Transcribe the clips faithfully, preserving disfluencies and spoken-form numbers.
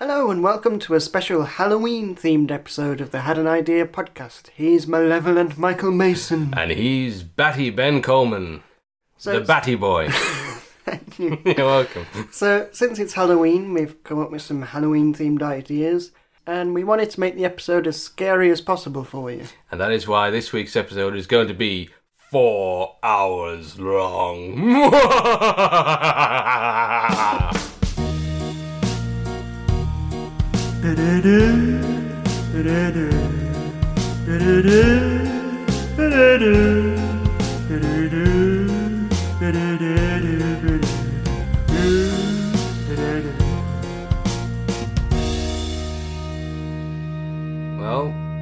Hello and welcome to a special Halloween-themed episode of the Had an Idea podcast. He's Malevolent Michael Mason. And he's Batty Ben Coleman. So the it's... Batty Boy. Thank you. You're welcome. So, since it's Halloween, we've come up with some Halloween-themed ideas, and we wanted to make the episode as scary as possible for you. And that is why this week's episode is going to be four hours long. Well,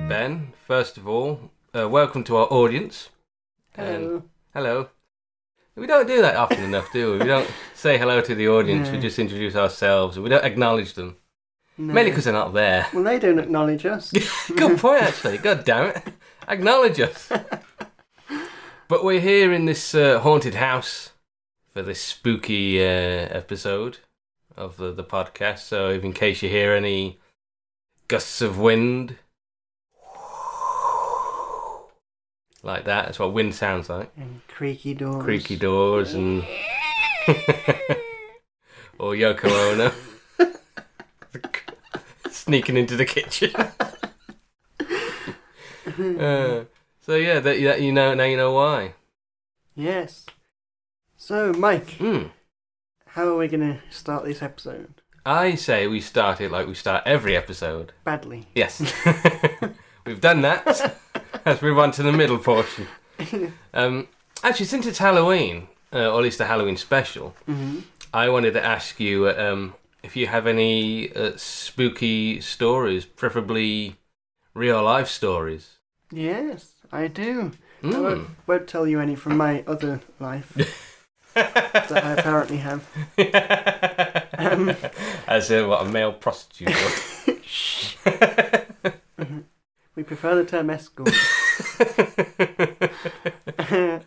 Ben, first of all, uh, welcome to our audience. Hello. Um, hello. We don't do that often enough, do we? We don't say hello to the audience, no. We just introduce ourselves, we don't acknowledge them. No. Mainly because they're not there. Well, they don't acknowledge us. Good point, actually. God damn it. Acknowledge us. But we're here in this uh, haunted house for this spooky uh, episode of the, the podcast. So if in case you hear any gusts of wind, like that. That's what wind sounds like. And creaky doors. Creaky doors and... or Yoko Ono. Sneaking into the kitchen. uh, so yeah, that, that you know now you know why. Yes. So Mike, mm. how are we gonna start this episode? I say we start it like we start every episode. Badly. Yes. We've done that. So let's move on to the middle portion. Um, actually, since it's Halloween, uh, or at least a Halloween special, mm-hmm. I wanted to ask you. Um, If you have any uh, spooky stories, preferably real-life stories. Yes, I do. Mm. I won't, won't tell you any from my other life that I apparently have. um, As uh, what, a male prostitute? Shh. We prefer the term escort. uh,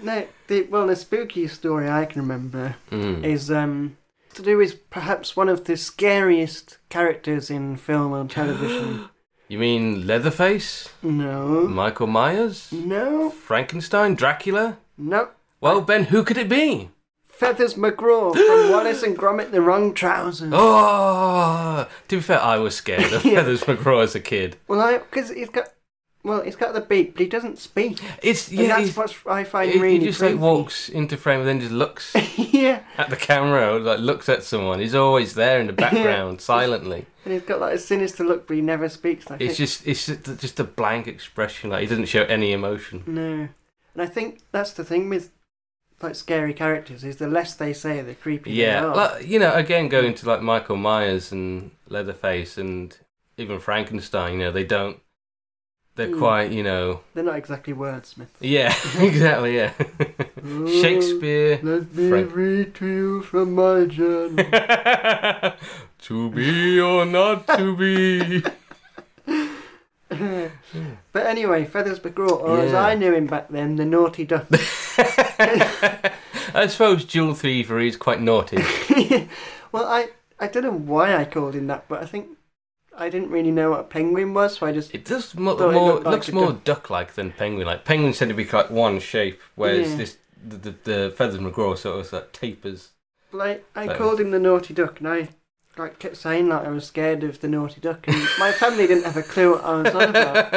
no, the, well, the spooky story I can remember mm. is... um. to do with perhaps one of the scariest characters in film or television. You mean Leatherface? No. Michael Myers? No. Frankenstein? Dracula? No. Well, Ben, who could it be? Feathers McGraw from Wallace and Gromit, The Wrong Trousers. Oh! To be fair, I was scared of yeah. Feathers McGraw as a kid. Well, because he's got... Well, he's got the beak, but he doesn't speak. It's yeah, and that's what I find it, really. He just creepy. Like walks into frame and then just looks yeah. at the camera, or like looks at someone. He's always there in the background, silently. And he's got like a sinister look, but he never speaks. Like it's just it's just a blank expression. Like he doesn't show any emotion. No, and I think that's the thing with like scary characters is the less they say, the creepier yeah. they are. Like, you know, again, going to like Michael Myers and Leatherface and even Frankenstein. You know, they don't. They're quite, you know... They're not exactly wordsmith. Yeah, exactly, yeah. Shakespeare... Let me Frank. read to you from my journal. To be or not to be. But anyway, Feathers McGraw, or yeah. as I knew him back then, the Naughty Duck. I suppose Jewel Thievery is quite naughty. Well, I, I don't know why I called him that, but I think... I didn't really know what a penguin was, so I just... It does mo- more, it looked like looks more duck. duck-like than penguin. Like penguins tend to be like one shape, whereas yeah. this the, the, the Feathers McGraw sort of like tapers. Like I that called was. him the Naughty Duck, and I like kept saying like I was scared of the Naughty Duck, and my family didn't have a clue what I was on about.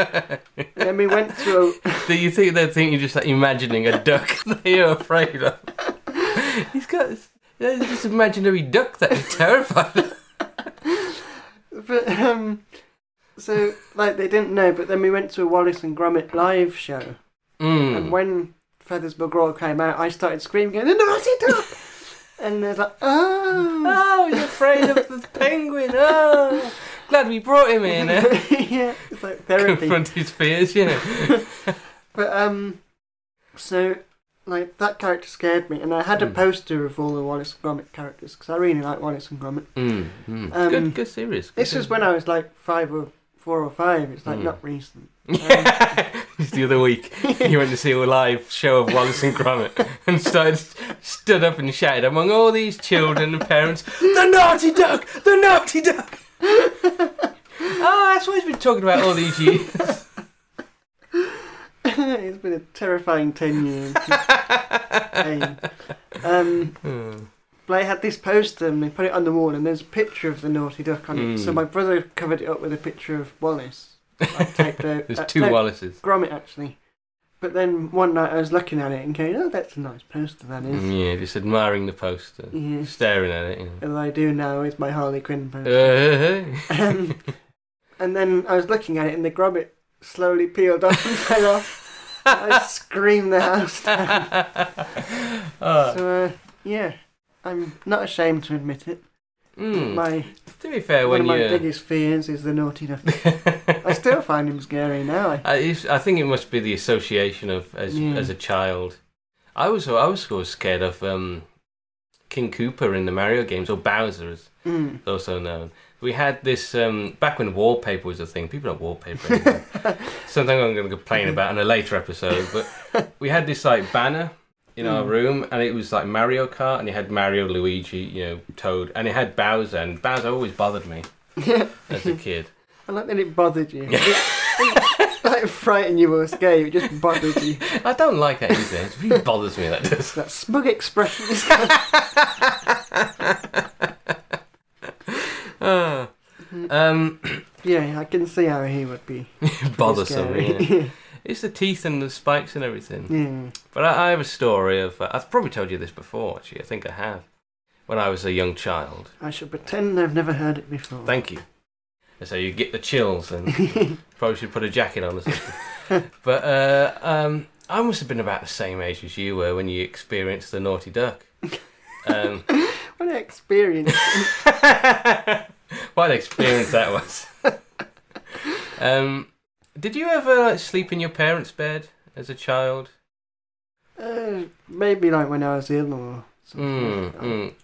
And then we went to a... Do you think they'd think you're just like imagining a duck that you're afraid of? He's got this, this imaginary duck that is terrified. But, um, so, like, they didn't know, but then we went to a Wallace and Gromit live show. Mm. And when Feathers McGraw came out, I started screaming, going, the Naughty Duck! And they're like, oh! Oh, you're afraid of the penguin, oh! Glad we brought him in, eh? Yeah, it's like therapy. Confront his fears, you know. But, um, so, like, that character scared me, and I had mm. a poster of all the Wallace and Gromit characters, because I really like Wallace and Gromit. Mm, mm. Um, good, good series. Good this series. was when I was, like, five or four or five. It's, like, mm. not recent. Um, Just the other week, yeah. you went to see a live show of Wallace and Gromit, and started, stood up and shouted among all these children and parents, the Naughty Duck! The Naughty Duck! talking about all these years. It's been a terrifying ten years. um, hmm. But I had this poster and they put it on the wall and there's a picture of the Naughty Duck on mm. it. So my brother covered it up with a picture of Wallace. I taped out, there's uh, two no, Wallaces. Gromit, actually. But then one night I was looking at it and going, oh, that's a nice poster, that is. Yeah, just admiring the poster, yeah. Staring at it. You know. All I do now is my Harley Quinn poster. Uh, hey. um, and then I was looking at it and the Gromit slowly peeled off and fell off. I screamed the house down. Oh. So, uh, yeah, I'm not ashamed to admit it. Mm. My, to be fair, one when of my you're... biggest fears is the Naughty Duck. I still find him scary now. I, I think it must be the association of as yeah. as a child. I was I was always scared of um, King Koopa in the Mario games, or Bowser, as mm. also known. We had this um, back when wallpaper was a thing. People don't wallpaper anymore. Something I'm going to complain about in a later episode. But we had this like banner in mm. our room, and it was like Mario Kart, and it had Mario, Luigi, you know, Toad, and it had Bowser, and Bowser always bothered me as a kid. I like that it bothered you. It, it like frightened you or scared you. It just bothered you. I don't like that either. It really bothers me. That does. That smug expression. Uh, um, yeah, I can see how he would be bothersome. Yeah. It's the teeth and the spikes and everything. Yeah. But I, I have a story of uh, I've probably told you this before. Actually, I think I have. When I was a young child, I should pretend I've never heard it before. Thank you. So you get the chills, and probably should put a jacket on or something. But uh, um, I must have been about the same age as you were when you experienced the Naughty Duck. Um, what an experience! What an experience that was. um, did you ever like, sleep in your parents' bed as a child? Uh, maybe like when I was ill or something.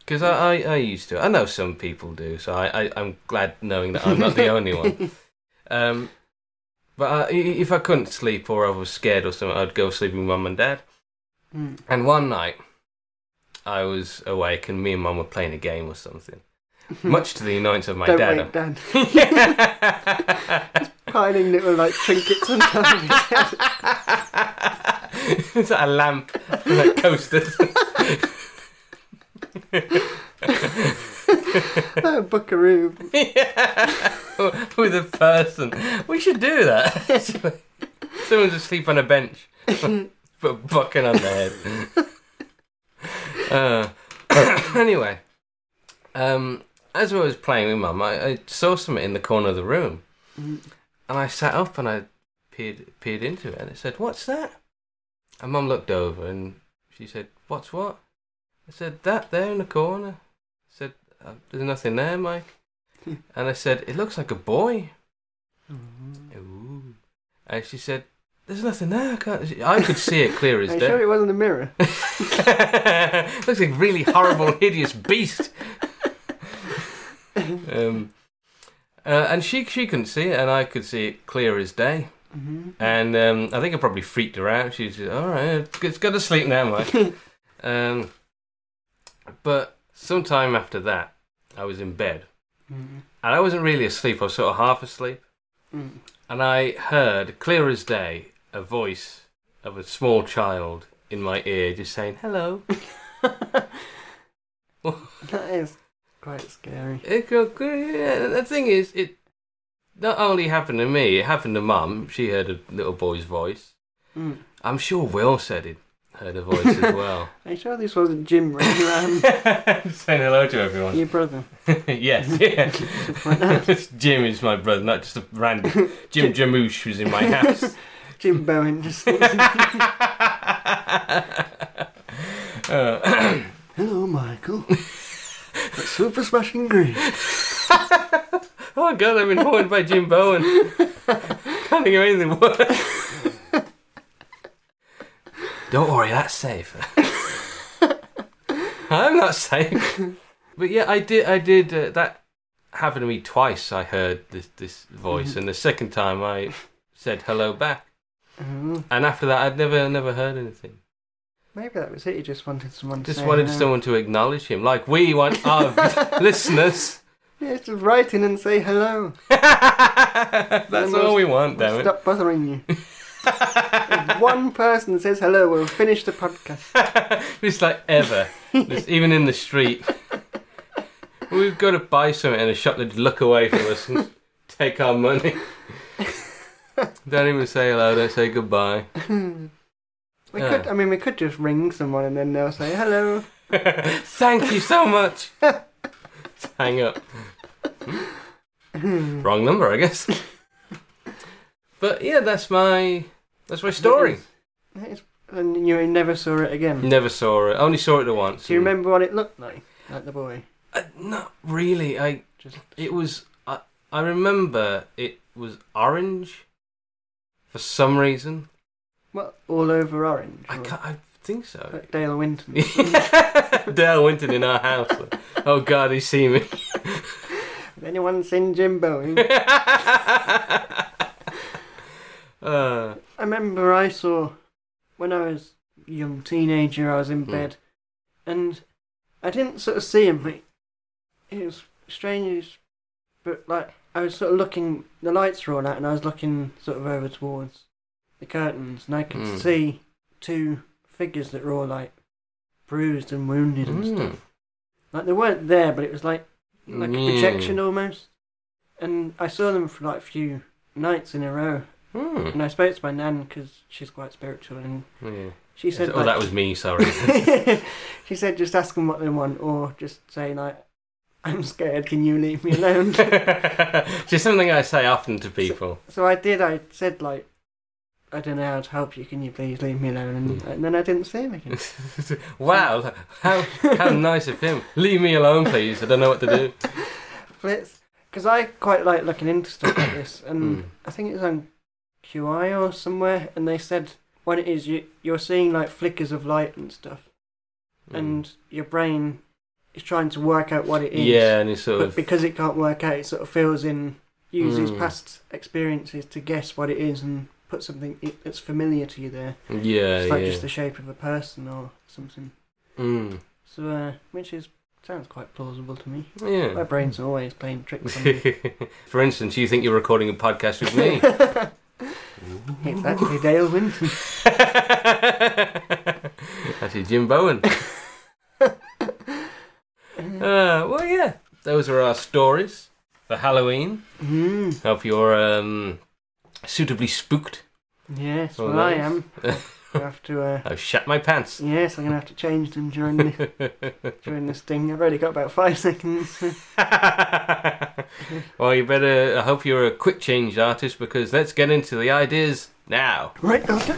Because mm, like mm. I, I, I used to. I know some people do, so I, I, I'm glad knowing that I'm not the only one. Um, but I, if I couldn't sleep or I was scared or something, I'd go sleep with Mum and Dad. Mm. And one night, I was awake and me and Mum were playing a game or something. Much to the annoyance of my Don't dad. Wait, Dad. He's piling little like trinkets on top of his head. It's like a lamp and like coasters. Oh, Buckaroo. Yeah. With a person. We should do that. Someone's asleep on a bench. Put a bucket on their head. Uh, anyway. Um... As I was playing with Mum, I, I saw something in the corner of the room. Mm. And I sat up and I peered peered into it and it said, "What's that?" And Mum looked over and she said, "What's what?" I said, "That there in the corner." I said, "There's nothing there, Mike." And I said, "It looks like a boy." Mm. Ooh. And she said, "There's nothing there. I, can't. I could see it clear as day." Are you sure it wasn't a mirror? It looks like a really horrible, hideous beast. Um, uh, and she she couldn't see it, and I could see it clear as day. Mm-hmm. And um, I think I probably freaked her out. She said, "All right, it's got to sleep now, Mike." um, but sometime after that, I was in bed, mm-hmm. and I wasn't really asleep. I was sort of half asleep, mm. and I heard clear as day a voice of a small child in my ear, just saying, "Hello." That is quite scary. It, yeah, the thing is, it not only happened to me, it happened to Mum. She heard a little boy's voice. Mm. I'm sure Will said it, heard a voice as well. Are you sure this wasn't Jim running around? Saying hello to everyone. Your brother. Yes, yeah. Jim is my brother, not just a random... Jim Jamoosh was in my house. Jim Bowen just... uh, Hello, Michael. That's Super Smash and Green. Oh, God, I've been haunted by Jim Bowen. Can't think of anything worse. Don't worry, that's safe. I'm not safe. But yeah, I did, I did, uh, that happened to me twice. I heard this, this voice, mm-hmm. and the second time I said hello back. Mm-hmm. And after that, I'd never, never heard anything. Maybe that was it. He just wanted someone to just say wanted hello. Someone to acknowledge him, like we want our listeners Yeah, just write in and say hello. That's we'll, all we want, we'll damn it. Stop bothering you. If one person says hello, we'll finish the podcast. It's like ever. Just even in the street. We've got to buy something in a shop that'd look away from us and take our money. Don't even say hello, don't say goodbye. We yeah. could, I mean, we could just ring someone and then they'll say hello. Thank you so much. Just hang up. Wrong number, I guess. But yeah, that's my that's my story. That is, that is, and you never saw it again. Never saw it. I only saw it the once. Do you remember what it looked like? Like the boy? Uh, not really. I just it was. I I remember it was orange. For some reason. Well, all over orange. I can't, I think so. Like Dale Winton. Dale Winton in our house. Oh God, he's seen me. Has anyone seen Jim Bowen? uh, I remember I saw when I was a young teenager. I was in bed, hmm. and I didn't sort of see him. It was strange, but like I was sort of looking. The lights were all out, and I was looking sort of over towards the curtains, and I could mm. see two figures that were all like bruised and wounded and mm. stuff. Like they weren't there, but it was like like mm. a projection almost. And I saw them for like a few nights in a row. Mm. And I spoke to my nan because she's quite spiritual, and yeah. she said, "Oh, like, that was me. Sorry." She said, "Just ask them what they want, or just say like." I'm scared, can you leave me alone? Just something I say often to people. So, so I did, I said like, I don't know how to help you, can you please leave me alone? And, mm. and then I didn't see him again. Wow, how how nice of him. Leave me alone, please, I don't know what to do. Because I quite like looking into stuff like this, and mm. I think it was on Q I or somewhere, and they said when it is, you, you're seeing like flickers of light and stuff, mm. and your brain... It's trying to work out what it is. Yeah, and it's sort but of... because it can't work out, it sort of fills in, uses mm. past experiences to guess what it is and put something that's familiar to you there. Yeah, It's like yeah. just the shape of a person or something. Mm. So, uh, which is sounds quite plausible to me. Yeah. My brain's always playing tricks on me. For instance, you think you're recording a podcast with me. It's actually Dale Winton. Actually Jim Bowen. Uh, well, yeah, those are our stories for Halloween. Mm. Hope you're um, suitably spooked. Yes, well, I am. I have to. Uh, I've shat my pants. Yes, I'm gonna have to change them during the, during this thing. I've already got about five seconds. Well, you better. I hope you're a quick change artist, because let's get into the ideas now. Right, Doctor.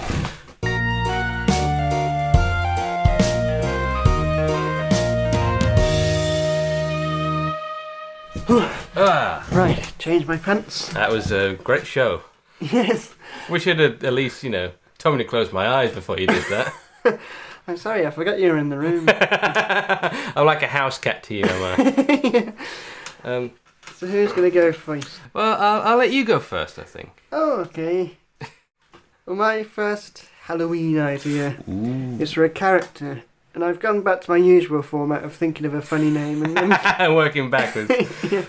Ah. Right, change my pants. That was a great show. Yes. Wish I'd at least, you know, told me to close my eyes before you did that. I'm sorry, I forgot you were in the room. I'm like a house cat to you, am I? Yeah. um, so who's going to go first? Well, I'll, I'll let you go first, I think. Oh, okay. Well, my first Halloween idea Ooh. is for a character. And I've gone back to my usual format of thinking of a funny name and then... Working backwards. Yeah.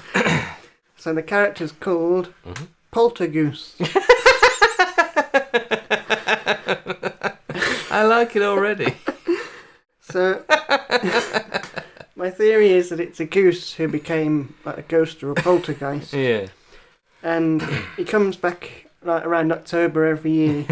So the character's called mm-hmm. Poltergoose. I like it already. So my theory is that it's a goose who became like a ghost or a poltergeist. Yeah. And he comes back like around October every year.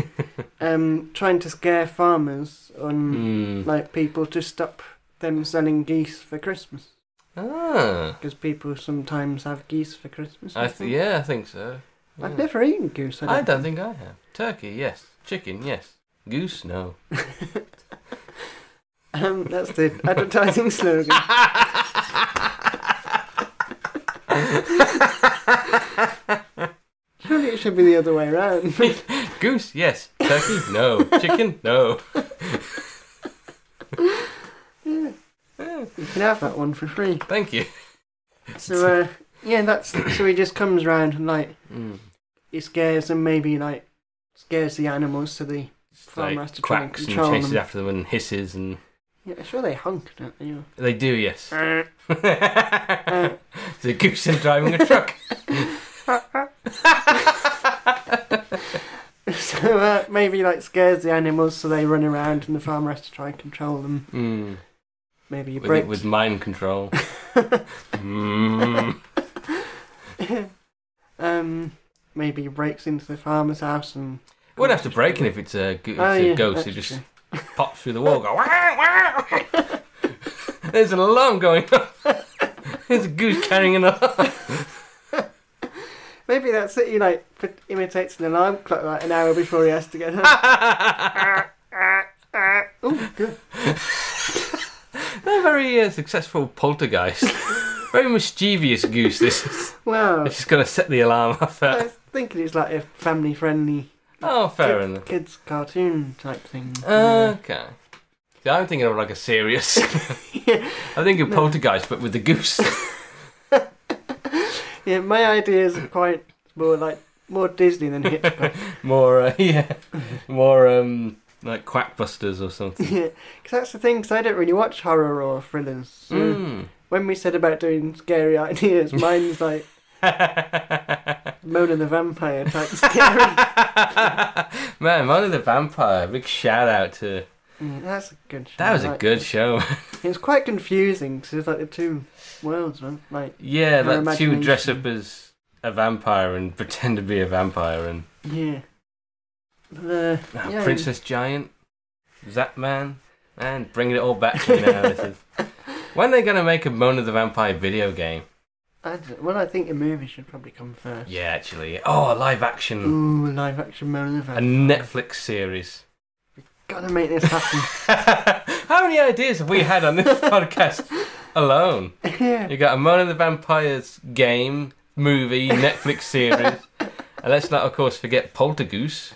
Um, trying to scare farmers on mm. like people to stop them selling geese for Christmas. Ah, because people sometimes have geese for Christmas. I th- yeah, I think so. Yeah. I've never eaten goose. I don't, I don't think. think I have. Turkey, yes. Chicken, yes. Goose, no. um, that's the advertising slogan. Surely it should be the other way around. Goose, yes. Turkey, no. Chicken, no. Yeah. Yeah. You can have that one for free. Thank you. So, uh, yeah, that's so he just comes round and like mm. he scares them, maybe like scares the animals, so the farmer like has to try and control them. Quacks and chases them. after them and hisses and Yeah, I'm sure they hunk, don't they? They do, yes. It's a goose and driving a truck. So uh, maybe like scares the animals so they run around and the farmer has to try and control them. Mm. Maybe you break. With mind control. mm. um, maybe he breaks into the farmer's house and... It wouldn't have to break in if it's a, go- oh, it's a yeah, ghost. It just true. Pops through the wall. Go, wah, wah. There's an alarm going off. There's a goose carrying an alarm. Maybe that's it. He like imitates an alarm clock like an hour before he has to get home. Oh, good. They're very uh, successful poltergeist. Very mischievous goose. This is. Wow. It's just going to set the alarm off. I was thinking it's like a family-friendly. Oh, fair kid, enough. Kids' cartoon type thing. Uh, okay. See, I'm thinking of like a serious. yeah. I think of no. Poltergeist, but with the goose. Yeah, my ideas are quite more like more Disney than Hitchcock. more, uh, yeah, more um like Quackbusters or something. Yeah, because that's the thing. Because I don't really watch horror or thrillers. So mm. When we said about doing scary ideas, mine's like. Mona the Vampire type scary. Man, Mona the Vampire. Big shout out to. Mm, that's a good show. That was like, a good show. It was quite confusing because it's like the two worlds, right? Like yeah, like she would dress up as a vampire and pretend to be a vampire and. Yeah. The oh, yeah, Princess and... Giant, Zapman, and bringing it all back to me now. This is... When are they gonna make a Mona the Vampire video game? I well, I think a movie should probably come first. Yeah, actually. Oh, a live action. Ooh, a live action Mona the Vampire. A Netflix series. We've got to make this happen. How many ideas have we had on this podcast alone? Yeah. You got a Mona the Vampire's game, movie, Netflix series. And let's not, of course, forget Poltergoose.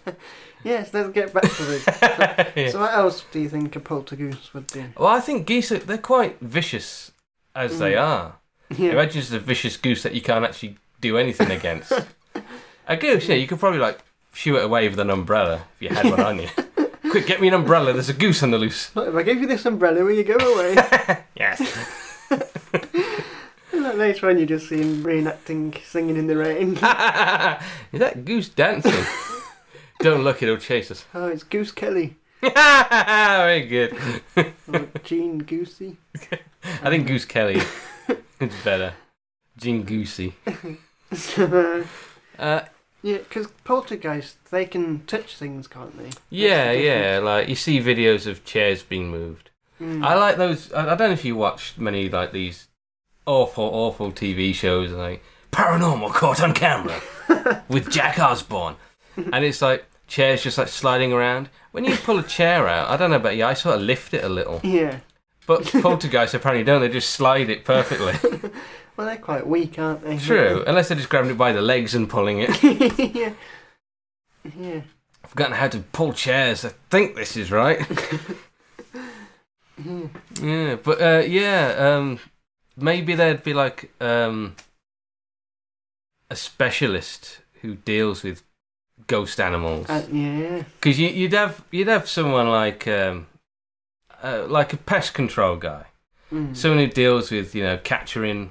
Yes, let's get back to the... yeah. So what else do you think a Poltergoose would do? Well, I think geese, are, they're quite vicious as mm. they are. Yeah. Imagine just a vicious goose that you can't actually do anything against. A goose, yeah, you could probably like shoo it away with an umbrella if you had one on you. Quick, get me an umbrella, there's a goose on the loose. Look, if I give you this umbrella, will you go away? Yes. Like later on, you just see him reenacting Singing in the Rain. Is that goose dancing? Don't look, it'll chase us. Oh, it's Goose Kelly. Very good. Or Gene Goosey. I think Goose Kelly. It's better. Jingoosey. so, uh, uh, yeah, because poltergeists, they can touch things, can't they? Yeah, the yeah. Like, you see videos of chairs being moved. Mm. I like those... I, I don't know if you watch many, like, these awful, awful T V shows, like, Paranormal Caught on Camera with Jack Osborne. And it's like, chairs just, like, sliding around. When you pull a chair out, I don't know about you, I sort of lift it a little. Yeah. But poltergeists apparently don't, they just slide it perfectly. Well, they're quite weak, aren't they? True, unless they're just grabbing it by the legs and pulling it. yeah. yeah. I've forgotten how to pull chairs, I think this is right. yeah. yeah, but uh, yeah, um, maybe there'd be like um, a specialist who deals with ghost animals. Uh, yeah. Because you, you'd have, you'd have someone like... Um, Uh, like a pest control guy. Mm. Someone who deals with, you know, capturing,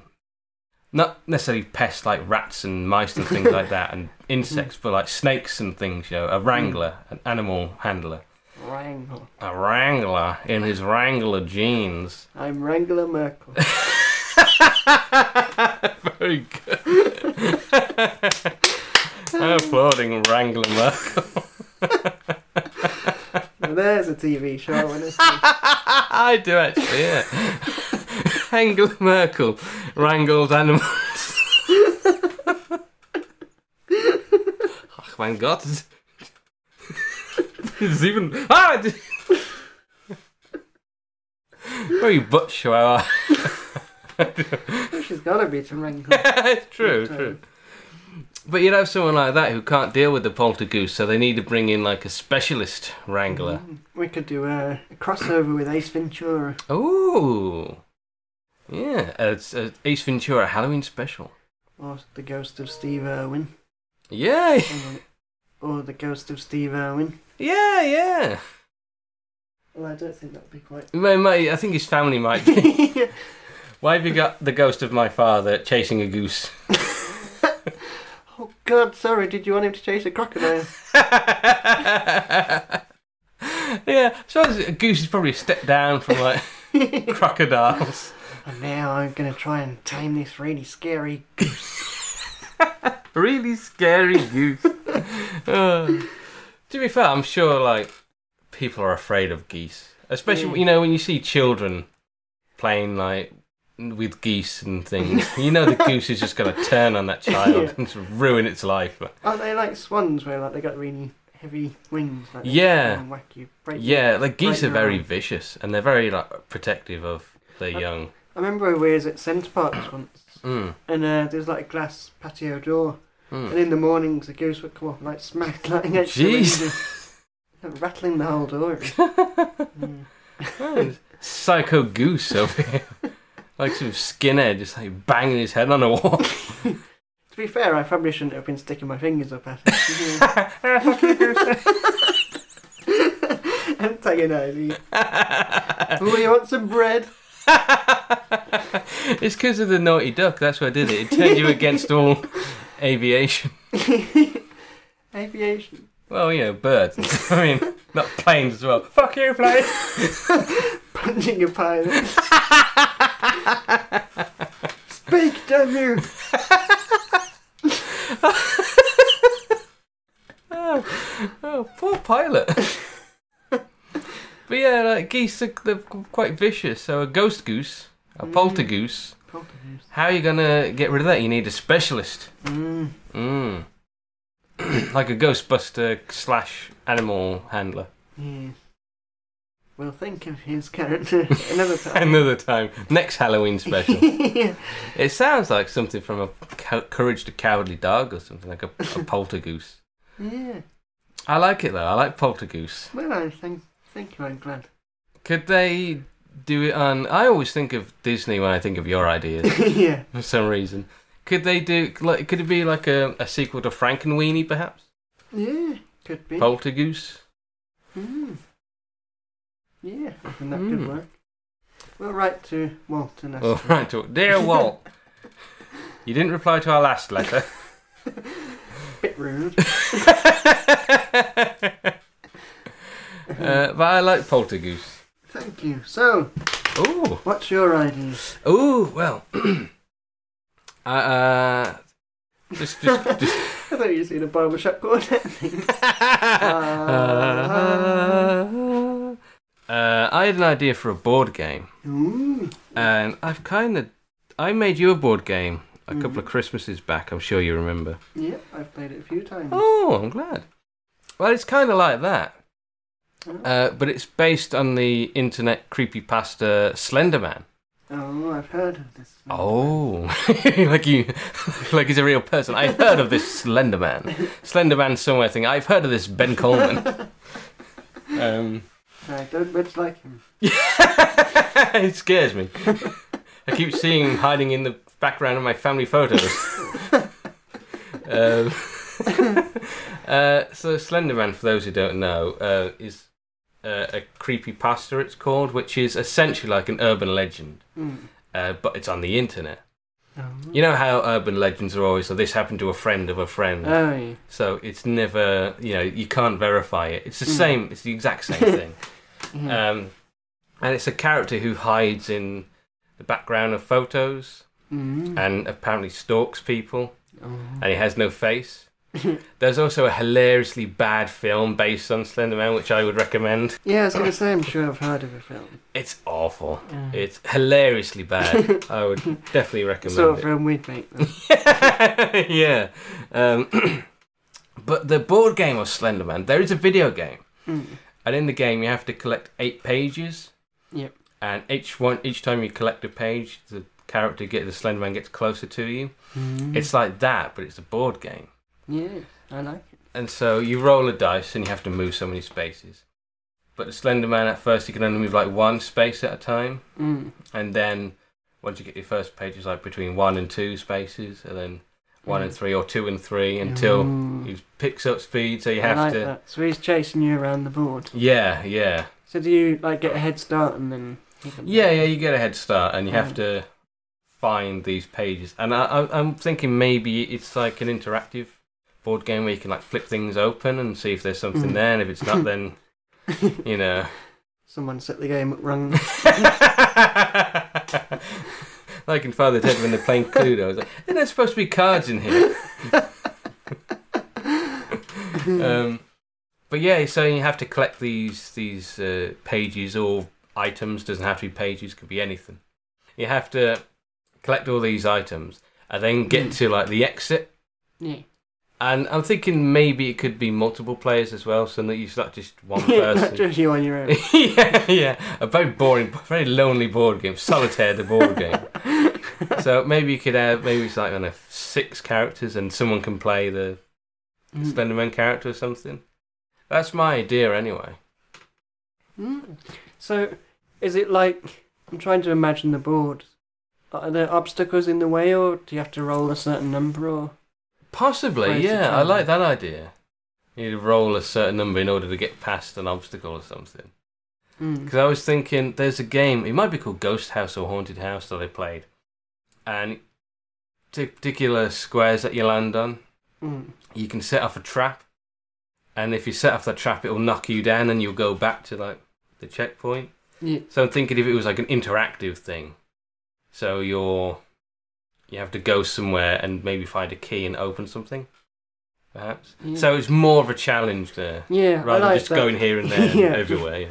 not necessarily pests like rats and mice and things like that, and insects, mm. but like snakes and things, you know, a wrangler, mm. an animal handler. Wrangler. A wrangler in his wrangler jeans. I'm Wrangler Merkel. Very good. I'm applauding Wrangler Merkel. There's a T V show, isn't it? I do actually, yeah. Angela Merkel wrangles animals. Oh mein Gott. It's even... Ah! Very butch, wow. She's got to be to wrangle. It's true, it's true. But you'd have someone like that who can't deal with the poltergeist, so they need to bring in like a specialist wrangler. We could do a, a crossover with Ace Ventura. Ooh. Yeah, it's an Ace Ventura Halloween special. Or the ghost of Steve Irwin. Yeah. Or, or the ghost of Steve Irwin. Yeah, yeah. Well, I don't think that would be quite... My, my, I think his family might be. Yeah. Why have you got the ghost of my father chasing a goose? Oh, God, sorry, did you want him to chase a crocodile? Yeah, I suppose a goose is probably a step down from, like, crocodiles. And now I'm going to try and tame this really scary goose. Really scary goose. uh, to be fair, I'm sure, like, people are afraid of geese. Especially, yeah. You know, when you see children playing, like, with geese and things. You know the goose is just going to turn on that child yeah. and just ruin its life. Aren't they like swans where like they got really heavy wings? Like yeah. Whack you, break yeah, the like geese break are very arm. vicious and they're very like protective of their I, young. I remember we was at Centre Park once mm. and uh, there was like a glass patio door mm. and in the mornings the goose would come up and like smack like against Jeez. the window, rattling the whole door. mm. oh, psycho goose over here. Like some skinhead just like banging his head on a wall. To be fair, I probably shouldn't have been sticking my fingers up at it. I'm taking it out. Oh, you want some bread? It's because of the Naughty Duck, that's why I did it. It turned you against all aviation. Aviation? Well, you know, birds. I mean, not planes as well. Fuck you, plane! Punching a pilot. Speak, damn you! oh, oh, poor pilot. But yeah, like geese are they're quite vicious. So a ghost goose, a mm. poltergoose. Poltergoose. How are you gonna get rid of that? You need a specialist. Mm. Mm. Like a Ghostbuster slash animal handler. Yeah. We'll think of his character another time. Another time. Next Halloween special. Yeah. It sounds like something from a Co- Courage the Cowardly Dog or something, like a, a poltergoose. Yeah. I like it, though. I like poltergoose. Well, I think, thank you. I'm glad. Could they do it on... I always think of Disney when I think of your ideas. Yeah. For some reason. Could they do... Like, could it be like a, a sequel to Frankenweenie, perhaps? Yeah, could be. Poltergoose. Hmm. Yeah, I think that mm. could work. We'll write to Walt and ask We'll him. write to Dear Walt, you didn't reply to our last letter. Bit rude. uh, but I like poltergeist. Thank you. So, Ooh. what's your idea? Oh, well. uh, uh, just, just, just. I thought you were seeing a barbershop quartet thing. uh, uh, Uh, I had an idea for a board game. Ooh. And I've kind of... I made you a board game a mm. couple of Christmases back, I'm sure you remember. Yeah, I've played it a few times. Oh, I'm glad. Well, it's kind of like that. Oh. Uh, but it's based on the internet creepypasta Slender Man. Oh, I've heard of this. Oh, like you, like he's a real person. I've heard of this Slender Man. Slender Man somewhere thing. I've heard of this Ben Coleman. um... I don't much like him. It scares me. I keep seeing him hiding in the background of my family photos. um, uh, so Slender Man, for those who don't know, uh, is uh, a creepypasta, it's called, which is essentially like an urban legend, mm. uh, but it's on the internet. Oh. You know how urban legends are always, so this happened to a friend of a friend. Oh, yeah. So it's never, you know, you can't verify it. It's the mm. same, it's the exact same thing. Yeah. Um, and it's a character who hides in the background of photos mm. and apparently stalks people oh. and he has no face. There's also a hilariously bad film based on Slender Man, which I would recommend. Yeah, I was going to say, I'm sure I've heard of a film. It's awful. Yeah. It's hilariously bad. I would definitely recommend sort of it. Sort of film we'd make, though. Yeah. Um, but the board game of Slender Man, there is a video game. Mm. And in the game, you have to collect eight pages. Yep. And each one, each time you collect a page, the character, get, the Slender Man gets closer to you. Mm. It's like that, but it's a board game. Yeah, I like it. And so you roll a dice and you have to move so many spaces. But the Slender Man, at first, you can only move like one space at a time. Mm. And then once you get your first page, it's like between one and two spaces, and then one mm. and three, or two and three, until Ooh. he picks up speed, so you I have like to... That. So he's chasing you around the board. Yeah, yeah. So do you like get a head start and then? You can... Yeah, yeah, you get a head start and you have to find these pages. And I, I'm thinking maybe it's like an interactive board game where you can like flip things open and see if there's something mm. there, and if it's not, then you know. Someone set the game up wrong. Like in Father Ted when they're playing Cluedo, I was like, "Hey, there's supposed to be cards in here." um, but yeah, so you have to collect these these uh, pages or items. Doesn't have to be pages; could be anything. You have to collect all these items and then get mm. to like the exit. Yeah. And I'm thinking maybe it could be multiple players as well, so that you're not just one person. Not just you on your own. yeah, yeah. A very boring, very lonely board game. Solitaire, the board game. So maybe you could have, maybe it's like, I don't know, six characters and someone can play the mm. Slender Man character or something. That's my idea anyway. Mm. So is it like, I'm trying to imagine the board. Are there obstacles in the way, or do you have to roll a certain number, or...? Possibly, yeah. I like that idea. You'd roll a certain number in order to get past an obstacle or something. Because mm. I was thinking, there's a game, it might be called Ghost House or Haunted House that I played. And to particular squares that you land on, mm. you can set off a trap. And if you set off that trap, it'll knock you down and you'll go back to like the checkpoint. Yeah. So I'm thinking if it was like an interactive thing. So you're... You have to go somewhere and maybe find a key and open something, perhaps. Yeah. So it's more of a challenge there, yeah, rather like than just that. Going here and there yeah. and everywhere. Yeah.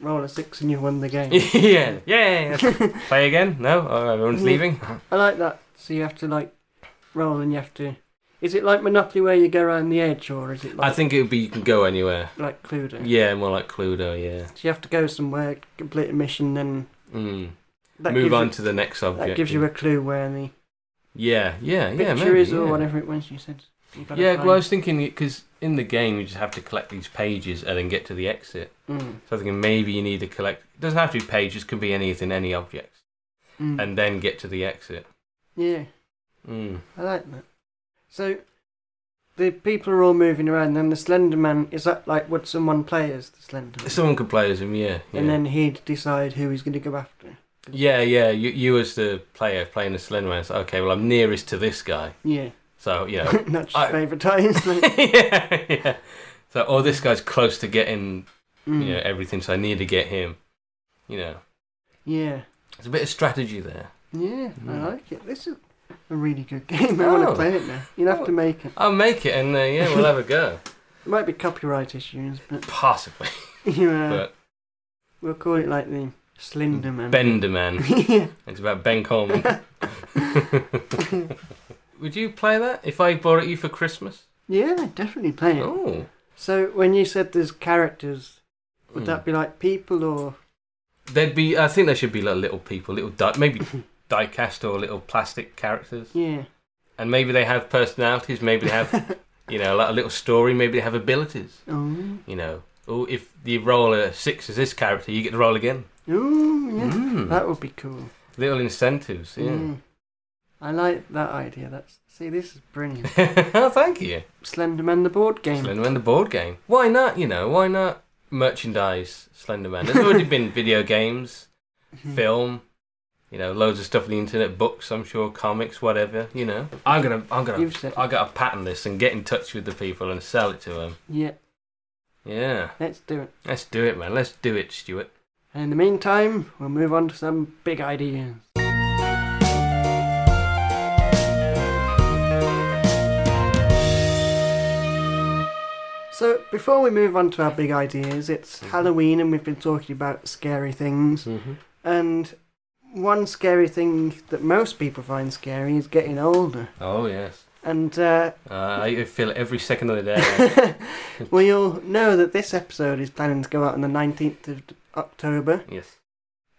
Roll a six and you won the game. yeah, yeah. Play again? No, oh, everyone's yeah. leaving. I like that. So you have to like roll and you have to. Is it like Monopoly where you go around the edge, or is it? Like... I think it would be you can go anywhere. Like Cluedo. Yeah, more like Cluedo. Yeah. So you have to go somewhere, complete a mission, then mm. move on you, to the next object. That gives you a clue where the. Yeah, yeah, yeah. Pictures maybe, or yeah. whatever it was you said. Yeah, well, I was thinking, because in the game you just have to collect these pages and then get to the exit. Mm. So I thinking maybe you need to collect... It doesn't have to be pages, it could be anything, any objects. Mm. And then get to the exit. Yeah. Mm. I like that. So, the people are all moving around, and the Slender Man, is that like, would someone play as the Slender Man? Someone could play as him, yeah. yeah. And then he'd decide who he's going to go after. Yeah, yeah, you you as the player playing the Slender Man, it's like, okay, well, I'm nearest to this guy. Yeah. So, you know. Not just favouritised. yeah, yeah. So, oh, this guy's close to getting, mm. you know, everything, so I need to get him, you know. Yeah. There's a bit of strategy there. Yeah, mm. I like it. This is a really good game. I oh. want to play it now. You'll have oh. to make it. I'll make it, and, uh, yeah, we'll have a go. There might be copyright issues, but... Possibly. yeah. But... We'll call it, like, the... Slender Man. Bender Man. yeah. It's about Ben Coleman. Would you play that if I bought it you for Christmas? Yeah, I'd definitely play it. Oh. So when you said there's characters, would mm. that be like people or? There'd be. I think there should be like little people, little di- maybe die-cast or little plastic characters. Yeah. And maybe they have personalities. Maybe they have, you know, like a little story. Maybe they have abilities. Oh. You know. Oh, if you roll a six as this character, you get to roll again. Ooh, yeah, mm. that would be cool. Little incentives, yeah. Mm. I like that idea. That's see, this is brilliant. oh, thank you. Slender Man the board game. Slender Man the board game. Why not? You know, why not merchandise Slender Man? There's already been video games, film, you know, loads of stuff on the internet, books. I'm sure comics, whatever. You know, I'm gonna, I'm gonna, You've said I gotta patent this and get in touch with the people and sell it to them. Yeah. Yeah. Let's do it. Let's do it, man. Let's do it, Stuart. And in the meantime, we'll move on to some big ideas. So, before we move on to our big ideas, it's mm-hmm. Halloween and we've been talking about scary things. Mm-hmm. And one scary thing that most people find scary is getting older. Oh, yes. And uh, uh, I feel it every second of the day. Well, you'll know that this episode is planning to go out on the nineteenth of October. Yes.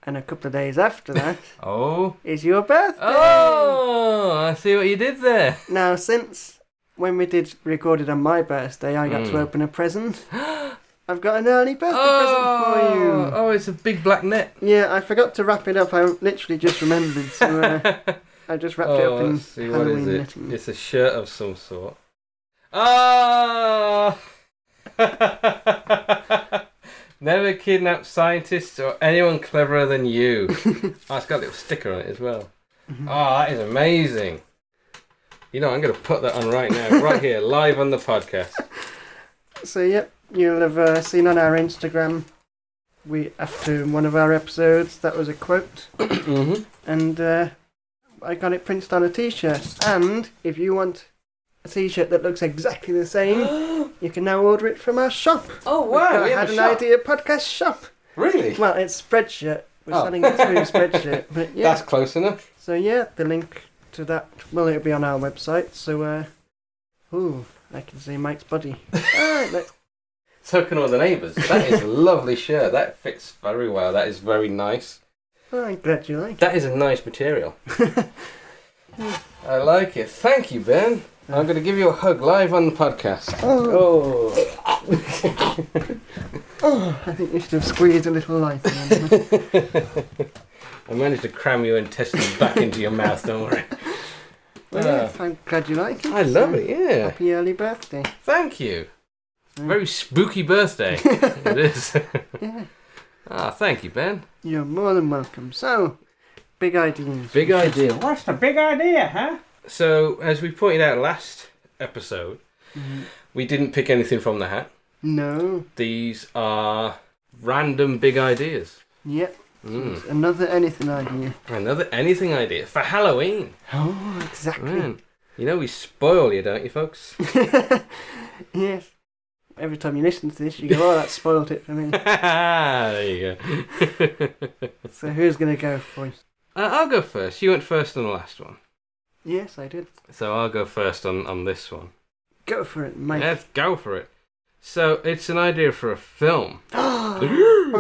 And a couple of days after that... oh. ...is your birthday. Oh, I see what you did there. Now, since when we did recorded on my birthday, I got mm. to open a present. I've got an early birthday oh, present for you. Oh, it's a big black net. Yeah, I forgot to wrap it up. I literally just remembered. So uh, I just wrapped oh, it up in see, Halloween what is it? Knitting. It's a shirt of some sort. Ah! Oh! Never kidnap scientists or anyone cleverer than you. Oh, it's got a little sticker on it as well. Mm-hmm. Oh, that is amazing. You know, I'm going to put that on right now, right here, live on the podcast. So, yep, you'll have uh, seen on our Instagram, we after one of our episodes, that was a quote. Mm-hmm. And uh, I got it printed on a T-shirt. And if you want a T-shirt that looks exactly the same, you can now order it from our shop. Oh, wow. We had an shop. Idea podcast shop. Really? Well, it's Spreadshirt. We're oh. selling it through Spreadshirt. But yeah. That's close enough. So, yeah, the link to that, well, it'll be on our website. So, uh, ooh, I can see Mike's body. All right, let's... So can all the neighbours. That is a lovely shirt. That fits very well. That is very nice. Well, I'm glad you like it. That is a nice material. I like it. Thank you, Ben. I'm going to give you a hug live on the podcast. Oh. Oh. Oh, I think you should have squeezed a little light. I managed to cram your intestines back into your mouth, don't worry. Well, uh, yes, I'm glad you like it. I love so it, yeah. Happy early birthday. Thank you. So. Very spooky birthday. It is. Yeah. Ah, oh, thank you, Ben. You're more than welcome. So, big ideas. Big idea. What's the big idea, huh? So, as we pointed out last episode, mm-hmm. we didn't pick anything from the hat. No. These are random big ideas. Yep. Mm. Another anything idea. Another anything idea for Halloween. Oh, exactly. Man, you know we spoil you, don't you, folks? Yes. Every time you listen to this, you go, oh, that spoiled it for me. There you go. So who's going to go first? Uh, I'll go first. You went first on the last one. Yes, I did. So I'll go first on, on this one. Go for it, mate. Let's go for it. So it's an idea for a film. A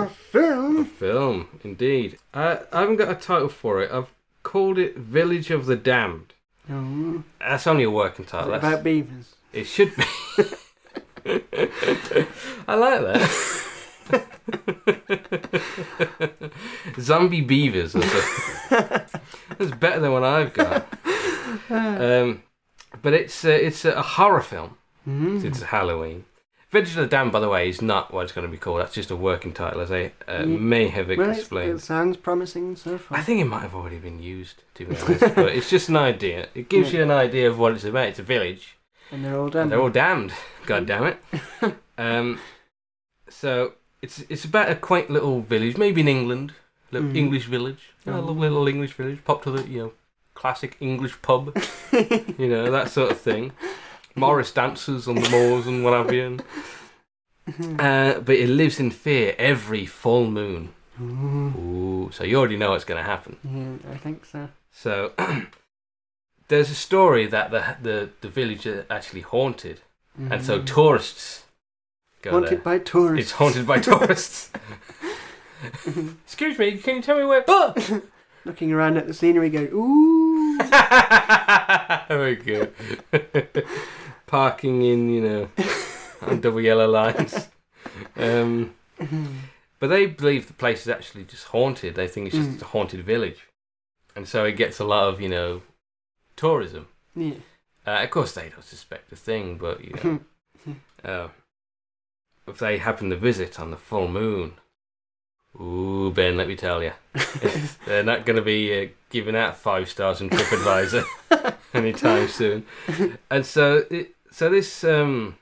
film? A film, indeed. I, I haven't got a title for it. I've called it Village of the Damned. Oh. That's only a working title. It's about beavers. It should be. I like that. Zombie beavers. Or something. That's better than what I've got. Um, but it's uh, it's a horror film. Mm. It's Halloween. Village of the Damned, by the way, is not what it's going to be called. That's just a working title, as I uh, may have explained. Well, it sounds promising so far. I think it might have already been used, to be honest. But it's just an idea. It gives yeah. you an idea of what it's about. It's a village. And they're all damned. And they're all damned. God damn it. um, so it's it's about a quaint little village, maybe in England. Little mm. English village. Oh. A lovely little English village. Pop to the, you know, classic English pub. You know, that sort of thing. Morris dances on the moors and what have you. Uh, but it lives in fear every full moon. Ooh. Ooh, so you already know what's going to happen. Yeah, I think so. So there's a story that the the, the village is actually haunted, mm. and so tourists go haunted there. Haunted by tourists. It's haunted by tourists. Excuse me, can you tell me where? Oh! Looking around at the scenery, go ooh. Very good. Parking in, you know, on double yellow lines. Um, but they believe the place is actually just haunted. They think it's just mm. a haunted village, and so it gets a lot of, you know, tourism. Yeah. Uh, of course, they don't suspect a thing, but you know, uh, if they happen to visit on the full moon. Ooh, Ben, let me tell you. They're not going to be uh, giving out five stars on TripAdvisor anytime soon. And so it, so this um,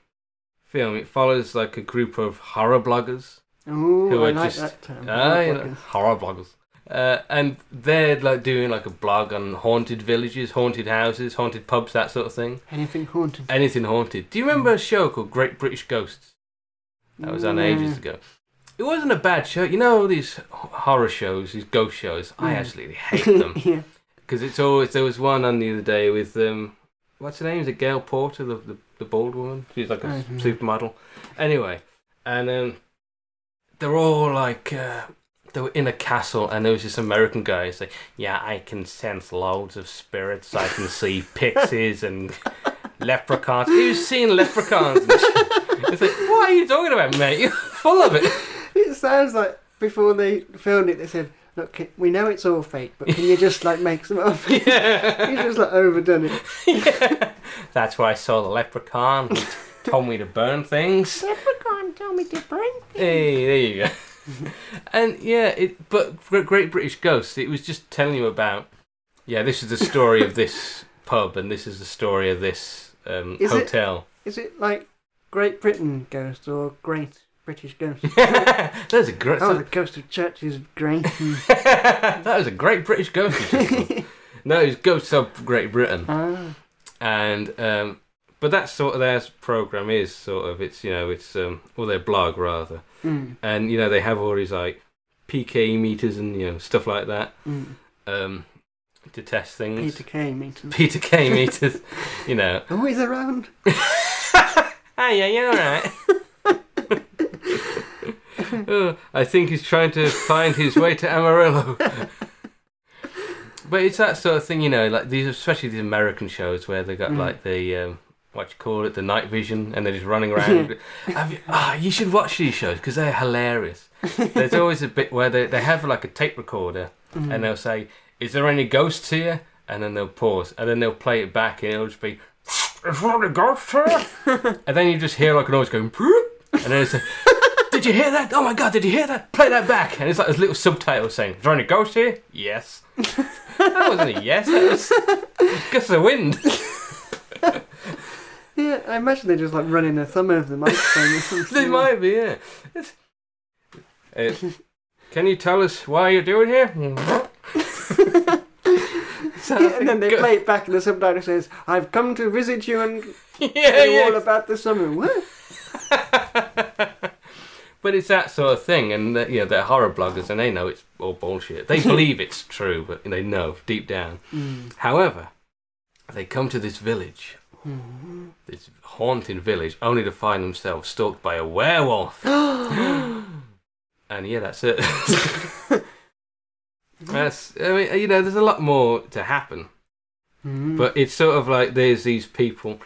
film, it follows like a group of horror bloggers. Ooh, who are I like just, that term. Ah, you know, horror bloggers. Uh, and they're like doing like a blog on haunted villages, haunted houses, haunted pubs, that sort of thing. Anything haunted. Anything haunted. Do you remember a show called Great British Ghosts? That was on yeah. ages ago. It wasn't a bad show. You know, these horror shows, these ghost shows, mm. I absolutely hate them. Because yeah. it's always, there was one on the other day with, um, what's her name? Is it Gail Porter, the, the, the bald woman? She's like a mm-hmm. supermodel. Anyway, and um, they're all like, uh, they were in a castle and there was this American guy who's like, yeah, I can sense loads of spirits. I can see pixies and leprechauns. Who's seen leprechauns? It's like, what are you talking about, mate? You're full of it. It sounds like before they filmed it, they said, "Look, we know it's all fake, but can you just like make some up?" Yeah, you just like overdone it. Yeah. That's where I saw the leprechaun. He told me to burn things. Leprechaun. tell me different things. Hey, there you go. And yeah, it, but for Great British Ghosts, it was just telling you about, yeah, this is the story of this pub and this is the story of this um, is hotel. It, is it like Great Britain Ghost or Great British Ghost? There's a great. Oh, the Ghost of Church is great. That was a Great British Ghost. No, it's Ghosts of Great Britain. Ah. And um, but that's sort of their program is sort of it's you know it's um, or their blog rather. Mm. And you know they have all these like P K E meters and you know stuff like that mm. um, to test things. P K E meters. P K E meters. You know. Always around. Ah, yeah, you're all right. Oh, I think he's trying to find his way to Amarillo. But it's that sort of thing, you know, like these, especially these American shows where they got mm. like the um, what do you call it, the night vision, and they're just running around. Have you, oh, you should watch these shows because they're hilarious. There's always a bit where they, they have like a tape recorder mm. and they'll say, "Is there any ghosts here?" And then they'll pause and then they'll play it back and it'll just be, "Is there any ghosts here?" And then you just hear like an noise going, and then it's like, "Did you hear that? Oh my god, did you hear that? Play that back." And it's like this little subtitle saying, "Is there any ghosts here?" "Yes." That wasn't a yes, that was gusts of wind. Yeah, I imagine they're just like running their thumb over the microphone or something. They might be, yeah. Uh, "Can you tell us why you're doing here?" So yeah, and then they go- play it back and the subtitle says, "I've come to visit you and yeah, tell you yeah. all about the summer." What? But it's that sort of thing, and the, you know they're horror bloggers, and they know it's all bullshit. They believe it's true, but they know deep down. Mm. However, they come to this village, mm. this haunted village, only to find themselves stalked by a werewolf. And yeah, that's it. That's I mean, you know, there's a lot more to happen, mm. but it's sort of like there's these people.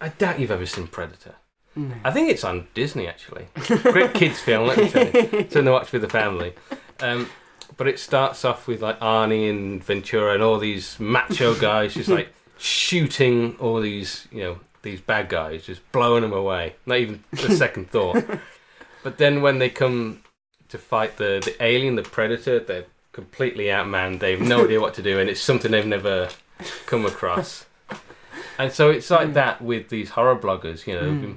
I doubt you've ever seen Predator. No. I think it's on Disney, actually. Great kids film, let me tell you. Something to watch with the family. Um, but it starts off with like Arnie and Ventura and all these macho guys just like shooting all these, you know, these bad guys, just blowing them away. Not even a second thought. But then when they come to fight the, the alien, the predator, they're completely outmanned. They have no idea what to do, and it's something they've never come across. And so it's like mm. that with these horror bloggers, you know. Mm.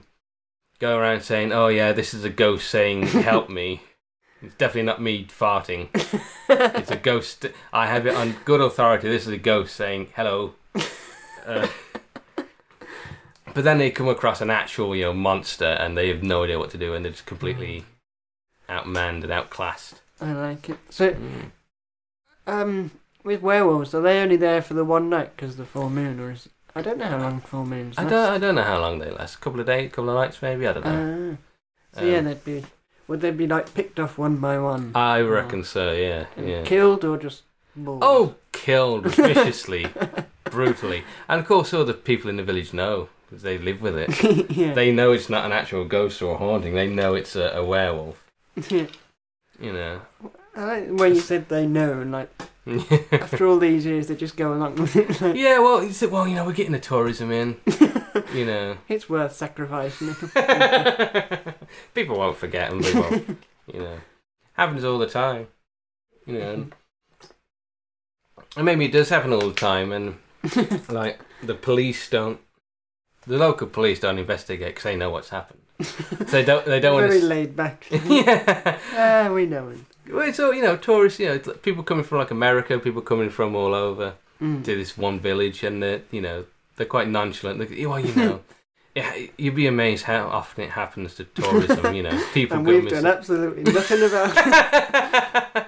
Go around saying, "Oh yeah, this is a ghost saying help me." It's definitely not me farting. It's a ghost. I have it on good authority. This is a ghost saying hello. Uh, but then they come across an actual, you know, monster, and they have no idea what to do, and they're just completely outmanned and outclassed. I like it. So, mm. um, with werewolves, are they only there for the one night because of the full moon, or is it? I don't know how long full moons last. I don't, I don't know how long they last. A couple of days, a couple of nights maybe, I don't know. Uh, so um, yeah, they'd be... Would they be like picked off one by one? I reckon or, so, yeah, yeah. Killed or just... Bored? Oh, killed viciously, brutally. And of course all the people in the village know, because they live with it. Yeah. They know it's not an actual ghost or a haunting, they know it's a, a werewolf. Yeah. You know. I like when you said they know, and like... After all these years, they just go along with it. Like, yeah, well, you said, well, you know, we're getting the tourism in. You know, it's worth sacrificing. People won't forget, and they won't. You know, happens all the time. You know, and, and maybe it does happen all the time, and like the police don't, the local police don't investigate because they know what's happened. So they don't. They don't want to. Very laid back. Yeah, ah, uh, we know it. Well, it's all, you know, tourists, you know, people coming from, like, America, people coming from all over mm. to this one village, and, they're, you know, they're quite nonchalant. They're, well, you know, yeah, you'd be amazed how often it happens to tourism, you know. People and we've missing. Done absolutely nothing about it.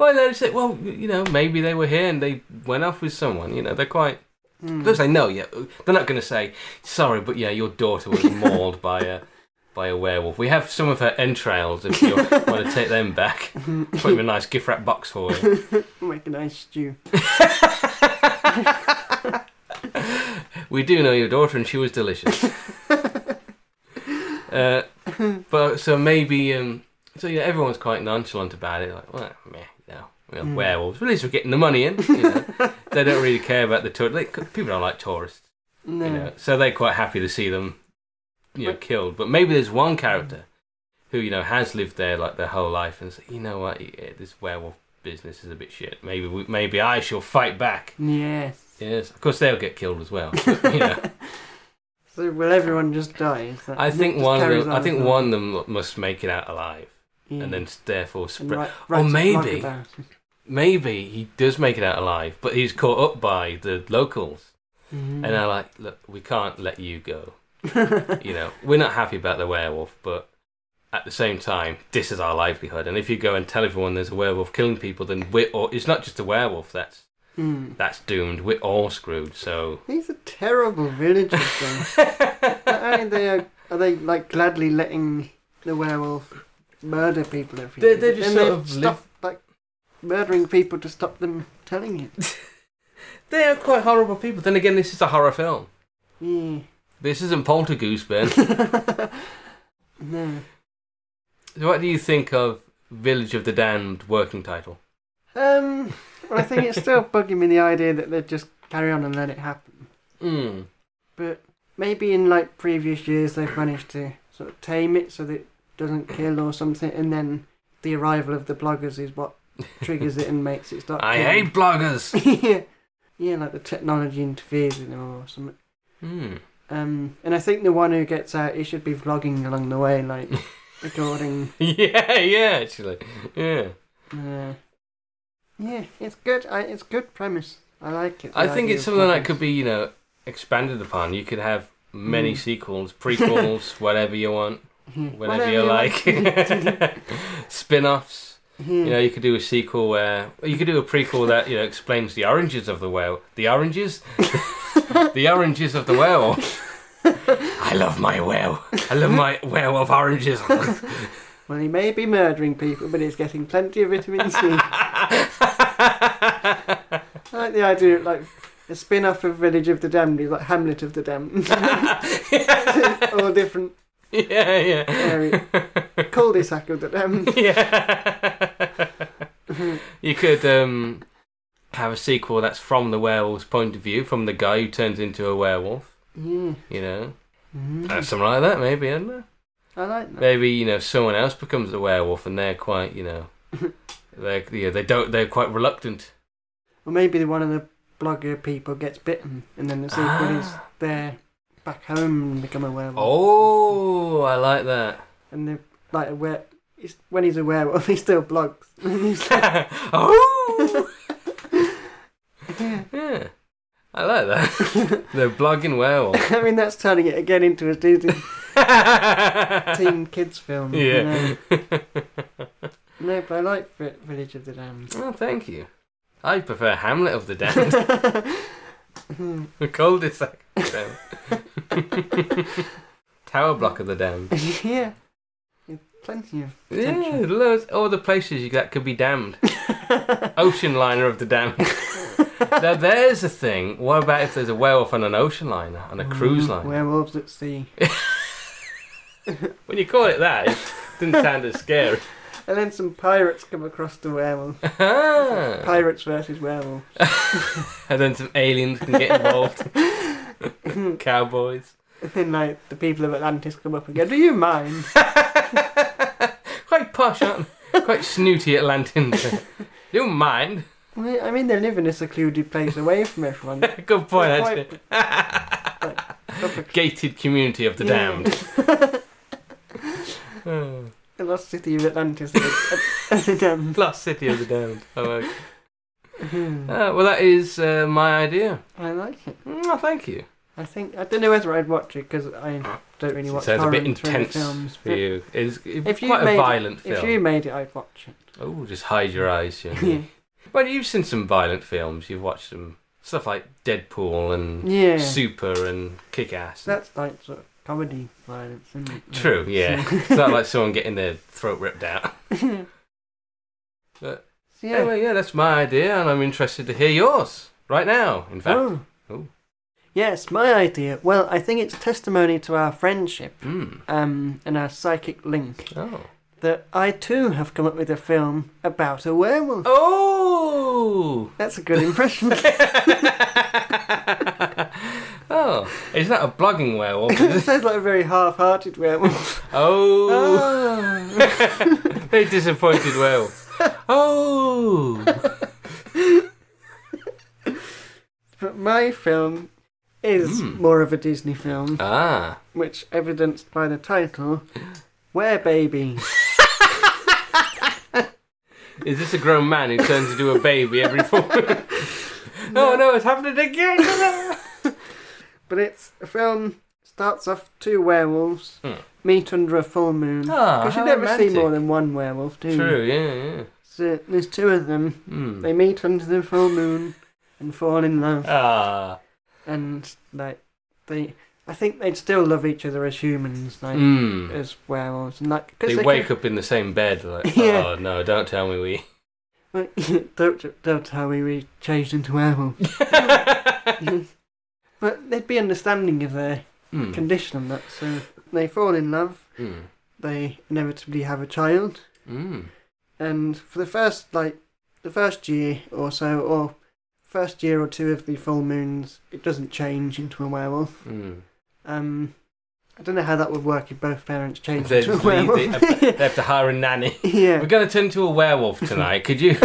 Well, they say, well, you know, maybe they were here and they went off with someone, you know, they're quite... Mm. Because they know, yeah, they're not going to say, sorry, but, yeah, your daughter was mauled by a... by a werewolf. We have some of her entrails if you want to take them back. Put them in a nice gift wrap box for you. Make a nice stew. We do know your daughter and she was delicious. uh, but so maybe, um, so yeah, everyone's quite nonchalant about it. Like, well, meh, no. We're mm. werewolves. But at least we're getting the money in. You know? They don't really care about the tourists. People don't like tourists. No. You know? So they're quite happy to see them, you know, killed. But maybe there's one character who, you know, has lived there like their whole life and say, you know what, this werewolf business is a bit shit. Maybe we, maybe I shall fight back. Yes. Yes. Of course, they'll get killed as well. But, you know. So will everyone just die? That, I think one. Of them, on I think well. one of them must make it out alive, yeah. and then therefore spread. Right, right, or maybe, maybe he does make it out alive, but he's caught up by the locals, mm-hmm. and they're like, "Look, we can't let you go. You know, we're not happy about the werewolf, but at the same time, this is our livelihood. And if you go and tell everyone there's a werewolf killing people, then we're. Or, it's not just a werewolf. That's Mm. That's doomed. We're all screwed. So these are terrible villagers. I mean, they are, are they like gladly letting the werewolf murder people every day? They're just and sort of stop, live... like murdering people to stop them telling it. They are quite horrible people. Then again, this is a horror film. Yeah. This isn't Poltergoose, Ben. No. So what do you think of Village of the Damned working title? Um. Well, I think it's still bugging me the idea that they'd just carry on and let it happen. Mm. But maybe in like previous years they've managed to sort of tame it so that it doesn't kill or something, and then the arrival of the bloggers is what triggers it and makes it start killing. I hate bloggers! Yeah. Yeah, like the technology interferes with them or something. Mm. Um, and I think the one who gets out, he should be vlogging along the way, like recording. Yeah, yeah, actually. Yeah. Yeah. Uh, Yeah, it's good. I, it's good premise. I like it. I think it's something that could be, you know, expanded upon. You could have many mm. sequels, prequels, whatever you want, whenever whatever you like. like. Spin-offs. Mm. You know, you could do a sequel where you could do a prequel that, you know, explains the oranges of the werewolf. The oranges, the oranges of the werewolf. I love my werewolf. I love my werewolf oranges. Well, he may be murdering people, but he's getting plenty of vitamin C. I like the idea of like a spin-off of Village of the Damned, like Hamlet of the Damned. All different. Yeah, yeah. Area. Cul-de-sac of the Damned. Yeah. You could um, have a sequel that's from the werewolf's point of view, from the guy who turns into a werewolf. Yeah. You know, mm. uh, something like that, maybe, isn't there? I like that. Maybe, you know, someone else becomes a werewolf and they're quite, you know, they yeah, they don't they're quite reluctant. Or maybe one of the blogger people gets bitten and then the sequel ah. is they're back home and become a werewolf. Oh, I like that. And they're like a were it's, when he's a werewolf he still blogs. Oh. Yeah. Yeah. I like that. The blogging werewolf. I mean, that's turning it again into a Disney teen kids film. Yeah. You know? No, but I like Village of the Damned. Oh, thank you. I prefer Hamlet of the Damned. The cul-de-sac of the Damned. Tower block of the Damned. Yeah. There's plenty of potential. Yeah, loads. All the places that could be damned. Ocean liner of the Damned. Now there's a thing. What about if there's a werewolf on an ocean liner, on a mm, cruise liner? Werewolves at sea. When you call it that, it didn't sound as scary. And then some pirates come across the werewolf. Ah. Pirates versus werewolves. And then some aliens can get involved. Cowboys. And then like the people of Atlantis come up and go, "Do you mind?" Quite posh, aren't they? Quite snooty Atlanteans. Do you mind? I mean, they live in a secluded place away from everyone. Good point, actually. Like, gated community of the yeah. damned. Oh. The lost city of Atlantis of the damned. Lost city of the damned. Oh, okay. hmm. uh, well, that is uh, my idea. I like it. Mm, oh, thank you. I think I don't know whether I'd watch it because I don't really watch horror and thriller films. For you. It's, it's if quite you a violent it, film. If you made it, I'd watch it. Oh, just hide your eyes, you know. Yeah. Well, you've seen some violent films. You've watched some stuff like Deadpool and yeah. Super and Kick-Ass. That's like sort of comedy violence, isn't it? True, yeah. It's not like someone getting their throat ripped out. But so, yeah. anyway, yeah, that's my idea, and I'm interested to hear yours right now, in fact. Oh. Ooh. Yes, my idea. Well, I think it's testimony to our friendship mm. um, and our psychic link. Oh. That I too have come up with a film about a werewolf. Oh! That's a good impression. Oh, Oh, is that a blogging werewolf? It sounds like a very half-hearted werewolf. Oh. Oh. Very disappointed werewolf. Oh. But my film is mm. more of a Disney film. Ah. Which, evidenced by the title, Where Baby. Is this a grown man who turns into a baby every four weeks? No. Oh no, it's happening again! But it's a film, starts off two werewolves mm. meet under a full moon. Because oh, you never romantic. see more than one werewolf, do you? True, yeah, yeah. So there's two of them. Mm. They meet under the full moon and fall in love. Ah. And, like, they... I think they'd still love each other as humans, like, mm. as werewolves. And like, cause they, they wake can... up in the same bed, like, yeah. oh, no, don't tell me we... don't, don't tell me we changed into werewolves. But they'd be understanding of their mm. condition and that, so they fall in love, mm. they inevitably have a child, mm. and for the first, like, the first year or so, or first year or two of the full moons, it doesn't change into a werewolf. Mm. Um, I don't know how that would werewolf if both parents change into a werewolf. They, they, they have to hire a nanny. Yeah. We're going to turn into a werewolf tonight, could you?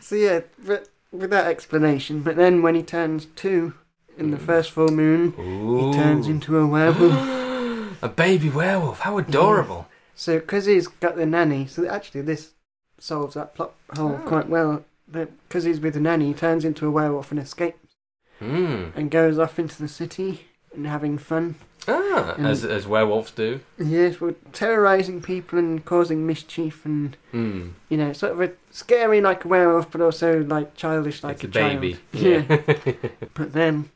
So yeah, but with that explanation, but then when he turns two in the first full moon, Ooh. he turns into a werewolf. A baby werewolf, how adorable. Yeah. So because he's got the nanny, so actually this solves that plot hole oh. quite well. Because he's with the nanny, he turns into a werewolf and escapes. Mm. And goes off into the city and having fun. Ah, and, as as werewolves do. Yes, well, terrorising people and causing mischief and, mm. you know, sort of a scary like a werewolf, but also like childish like, like a, a child. baby. Yeah. yeah. But then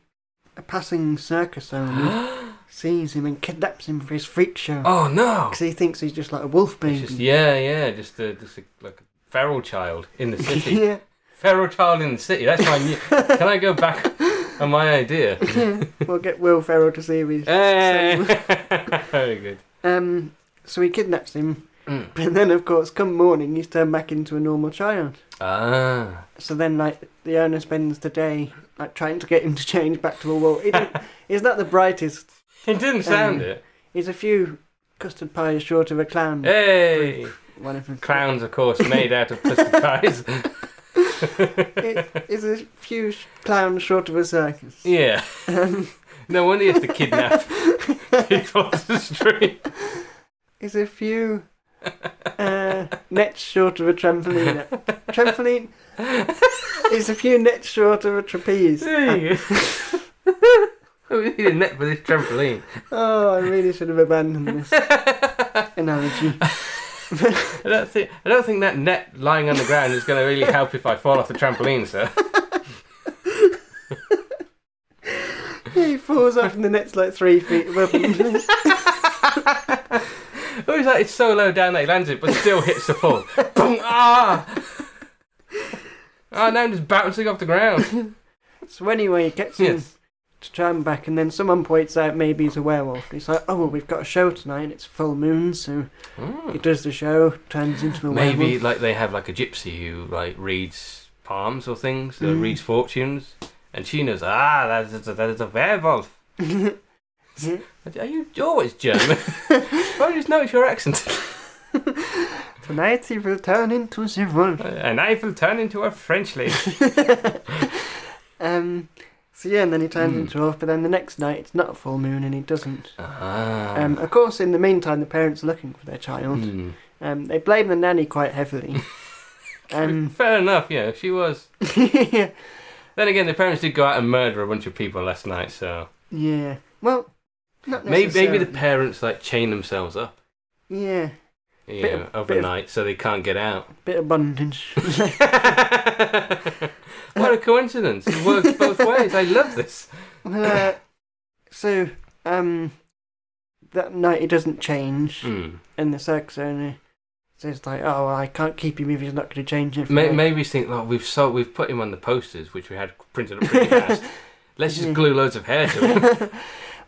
a passing circus owner sees him and kidnaps him for his freak show. Oh, no! Because he thinks he's just like a wolf baby. Just, yeah, yeah, just, a, just a, like a... feral child in the city. Yeah. Feral child in the city. That's my new... Can I go back on my idea? Yeah. We'll get Will Ferrell to see if he's... Hey. Very good. Um, so he kidnaps him. Mm. But then, of course, come morning, he's turned back into a normal child. Ah. So then, like, the owner spends the day like trying to get him to change back to a wolf. He he's not the brightest. It didn't sound um, it. He's a few custard pies short of a clown. Hey! Group. One of Clowns, of course, made out of custard pies. It, it's a few clowns short of a circus. Yeah. Um, no wonder he has to kidnap people off the street. It's a few uh, nets short of a trampoline. Trampoline? It's a few nets short of a trapeze. There you go. We need a net for this trampoline. Oh, I really should have abandoned this analogy. I don't think I don't think that net lying on the ground is going to really help if I fall off the trampoline, sir. Yeah, he falls off and the net's like three feet above him. Oh, he's like it's so low down that he lands it, but still hits the floor. Boom! Ah! Ah! Oh, now I'm just bouncing off the ground. So anyway, he gets him yes. to try and back, and then someone points out maybe he's a werewolf. He's like, oh, well, we've got a show tonight, it's full moon, so mm. he does the show, turns into a werewolf. Maybe like they have like a gypsy who like reads palms or things, mm. or reads fortunes, and she knows, ah, that is a, that is a werewolf. Yeah. Are you always German? I just noticed your accent. Tonight he will turn into a wolf. And I will turn into a French lady. um... So yeah, and then he turns mm. into a wolf, but then the next night it's not a full moon and he doesn't. Ah. Um, of course, in the meantime, the parents are looking for their child. Mm. Um, they blame the nanny quite heavily. um, Fair enough, yeah, she was. Yeah. Then again, the parents did go out and murder a bunch of people last night, so... Yeah, well, not necessarily. Maybe, maybe the parents, like, chain themselves up. Yeah. Yeah, bit of, overnight, bit of, so they can't get out. Bit of bondage. What a coincidence. It works both ways. I love this. Uh, so, um, that night he doesn't change. Mm. And the circus owner says, like, oh, well, I can't keep him if he's not going to change it. Ma- maybe he's thinking, like, we've sold, we've put him on the posters, which we had printed up pretty fast. Let's just yeah. glue loads of hair to him.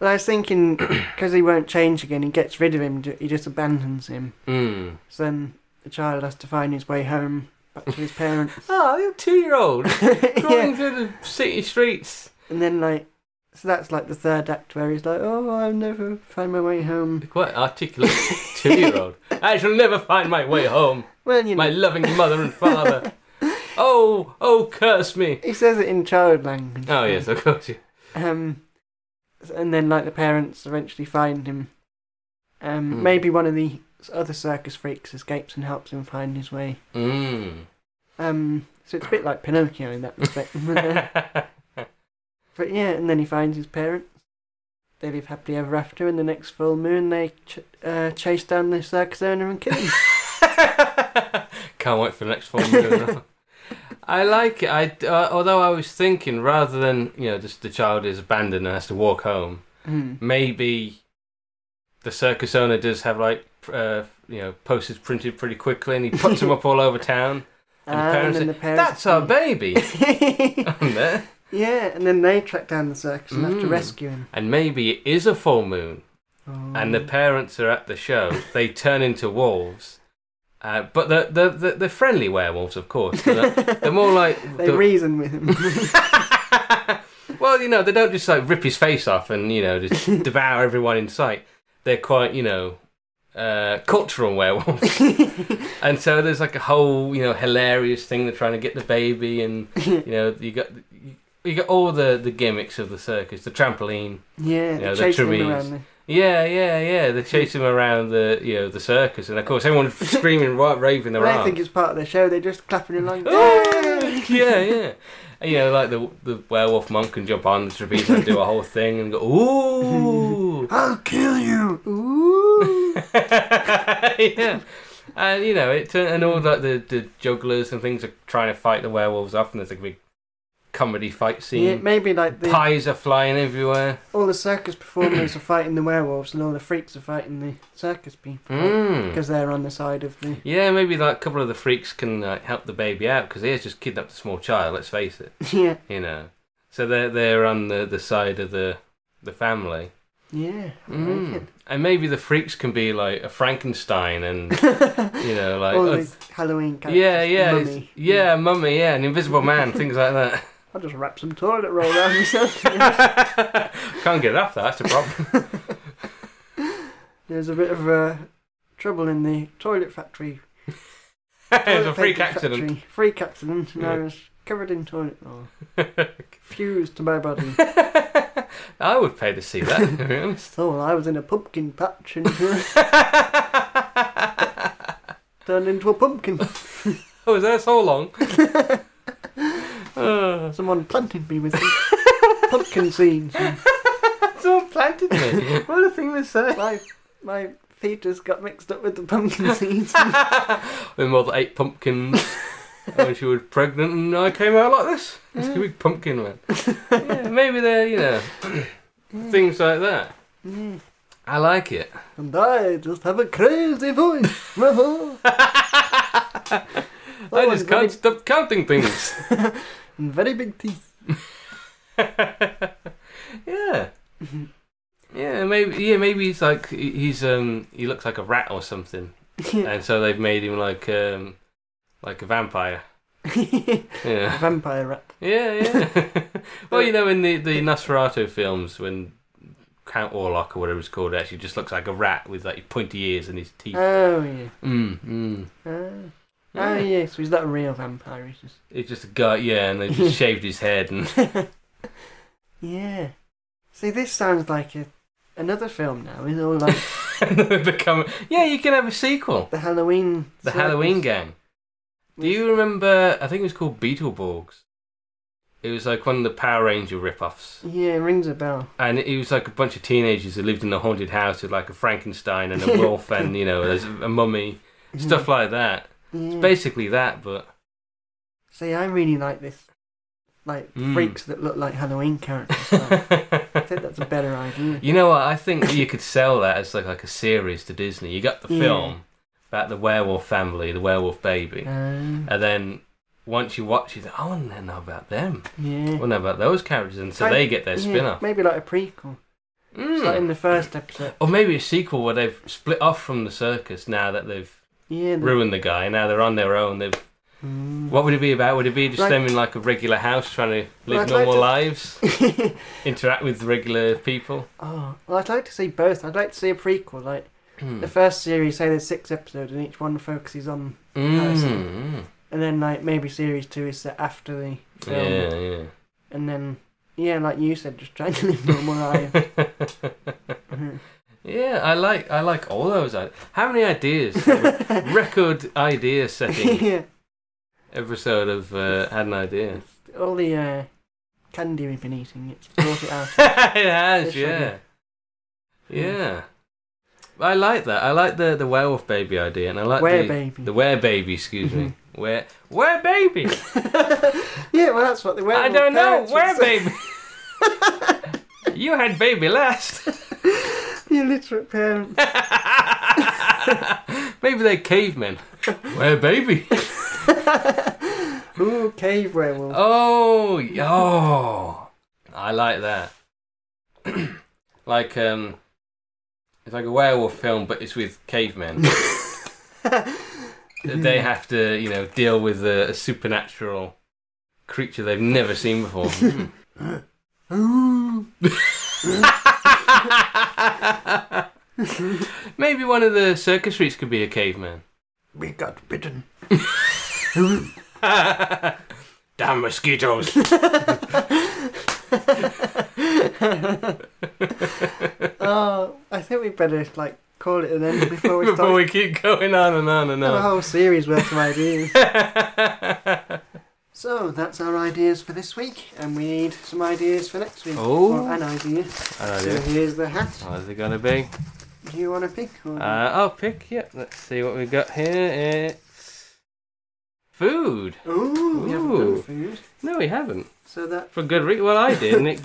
Well, I was thinking, because he won't change again, he gets rid of him, he just abandons him. Mm. So then the child has to find his way home. Back to his parents. Oh, a two-year-old crawling yeah. through the city streets. And then, like, So that's like the third act where he's like, oh, I'll never find my way home. Quite articulate two-year-old. I shall never find my way home. Well, you know. My loving mother and father. Oh, oh, curse me. He says it in child language. Oh, yes, of course. Yeah. Um, and then, like, the parents eventually find him. Um, mm. Maybe one of the other circus freaks escapes and helps him find his way. Mm. Um, so it's a bit like Pinocchio in that respect. But yeah, and then he finds his parents. They live happily ever after, and the next full moon they ch- uh, chase down the circus owner and kill him. Can't wait for the next full moon. I like it. I, uh, although I was thinking, rather than, you know, just the child is abandoned and has to walk home, mm. maybe the circus owner does have, like, uh, you know, posters printed pretty quickly, and he puts them up all over town. And, uh, the, parents and then say, the parents that's our baby. I'm there. Yeah, and then they track down the circus and mm. have to rescue him. And maybe it is a full moon, oh. and the parents are at the show. They turn into wolves, uh, but they're, they're, they're friendly werewolves, of course. They're, they're more like... they the... reason with him. Well, you know, they don't just, like, rip his face off and, you know, just devour everyone in sight. They're quite, you know, uh, cultural werewolves. And so there's, like, a whole, you know, hilarious thing. They're trying to get the baby and, you know, you got... You, You got all the, the gimmicks of the circus, the trampoline, yeah, you know, the trapeze, the... yeah, yeah, yeah. They chase him around the, you know, the circus, and of course everyone's screaming, right, raving their arms. I think it's part of the show. They're just clapping along. Yeah, yeah. And, you know, like the the werewolf monk can jump on the trapeze and do a whole thing and go, ooh, I'll kill you, ooh. Yeah. And you know it, and all like the the jugglers and things are trying to fight the werewolves off, and there's a big comedy fight scene. Yeah, maybe like the pies are flying everywhere. All the circus performers are fighting the werewolves, and all the freaks are fighting the circus people mm. because they're on the side of the. Yeah, maybe like a couple of the freaks can like, help the baby out because he has just kidnapped a small child. Let's face it. Yeah. You know, so they're they're on the, the side of the the family. Yeah. I mm. like it. And maybe the freaks can be like a Frankenstein and, you know, like all the oh, Halloween characters. Yeah, yeah, mummy. yeah, yeah, mummy, yeah, an Invisible Man, things like that. I'll just wrap some toilet roll around myself. Can't get it off, that's the problem. There's a bit of uh, trouble in the toilet factory. There's a freak accident. Factory. Freak accident, and yeah. I was covered in toilet roll. Fused to my body. I would pay to see that, to be honest. Oh, I was in a pumpkin patch and turned into a pumpkin. I was there so long. Uh, Someone planted me with pumpkin seeds. And... Someone planted me? What a thing to say. My, my fetus got mixed up with the pumpkin seeds. My mother ate pumpkins when she was pregnant and I came out like this. It's a big pumpkin man. Yeah, maybe they're, you know, yeah. things like that. Yeah. I like it. And I just have a crazy voice. I oh, just can't very... stop counting things. And very big teeth. Yeah. Yeah, maybe yeah, maybe he's like he's um he looks like a rat or something. Yeah. And so they've made him like um like a vampire. Yeah. A vampire rat. Yeah, yeah. Well, you know, in the, the Nosferatu films when Count Orlok or whatever it's called actually just looks like a rat with like pointy ears and his teeth. Oh yeah. Mm mm. Uh. Oh, ah, yeah, so he's not a real vampire, he's just... He's just a guy, yeah, and they just shaved his head and... Yeah. See, this sounds like a, another film now, it's all like... Become, yeah, you can have a sequel. The Halloween... The circus. Halloween Gang. Do you remember, I think it was called Beetleborgs. It was like one of the Power Ranger rip-offs. Yeah, it rings a bell. And it was like a bunch of teenagers who lived in a haunted house with like a Frankenstein and a wolf and, you know, there's a mummy, stuff like that. Yeah. It's basically that, but... See, I really like this. Like, mm. freaks that look like Halloween characters. I think that's a better idea. You know what, I think you could sell that as like, like a series to Disney. You got the yeah. film about the werewolf family, the werewolf baby. Um, and then once you watch it, you think, oh, I want to know about them. Yeah. I want to know about those characters, and so like, they get their yeah, spin-off. Maybe like a prequel. Mm. Like in the first episode. Or maybe a sequel where they've split off from the circus now that they've... Yeah, ruined the guy. Now they're on their own. They've Mm. What would it be about? Would it be just like, them in like a regular house trying to live well, normal like to... lives? Interact with regular people? Oh, well, I'd like to see both. I'd like to see a prequel. Like the first series, say there's six episodes and each one focuses on mm. person. And then like maybe series two is set after the film. Yeah, yeah. And then, yeah, like you said, just trying to live normal lives. Mm-hmm. Yeah, I like I like all those ideas. How many ideas? Record idea setting. Yeah. Episode of uh, Had an Idea. All the uh, candy we've been eating, it's brought it out. It has, it's yeah. Sugar. Yeah. Mm. I like that. I like the, the werewolf baby idea. And I like were the... baby. The were baby, excuse me. Were, were baby! Yeah, well, that's what the werewolf I don't know, were baby! You had baby last. The illiterate parents. Maybe they're cavemen. Were baby! Ooh, cave werewolf. Oh, oh, I like that. Like, um, it's like a werewolf film, but it's with cavemen. They have to, you know, deal with a, a supernatural creature they've never seen before. Maybe one of the circus streets could be a caveman. We got bitten. Damn mosquitoes. Oh, I think we better like call it an end before we before start... we keep going on and on and on. Have a whole series worth of ideas. So that's our ideas for this week, and we need some ideas for next week. Oh, or an idea. An idea. So here's the hat. How's it gonna be? Do you want to pick? Or... Uh, I'll pick. Yep. Yeah. Let's see what we got here. Uh, Food. Ooh, we haven't done food. No, we haven't. So that for good reason. Well, I did, and it.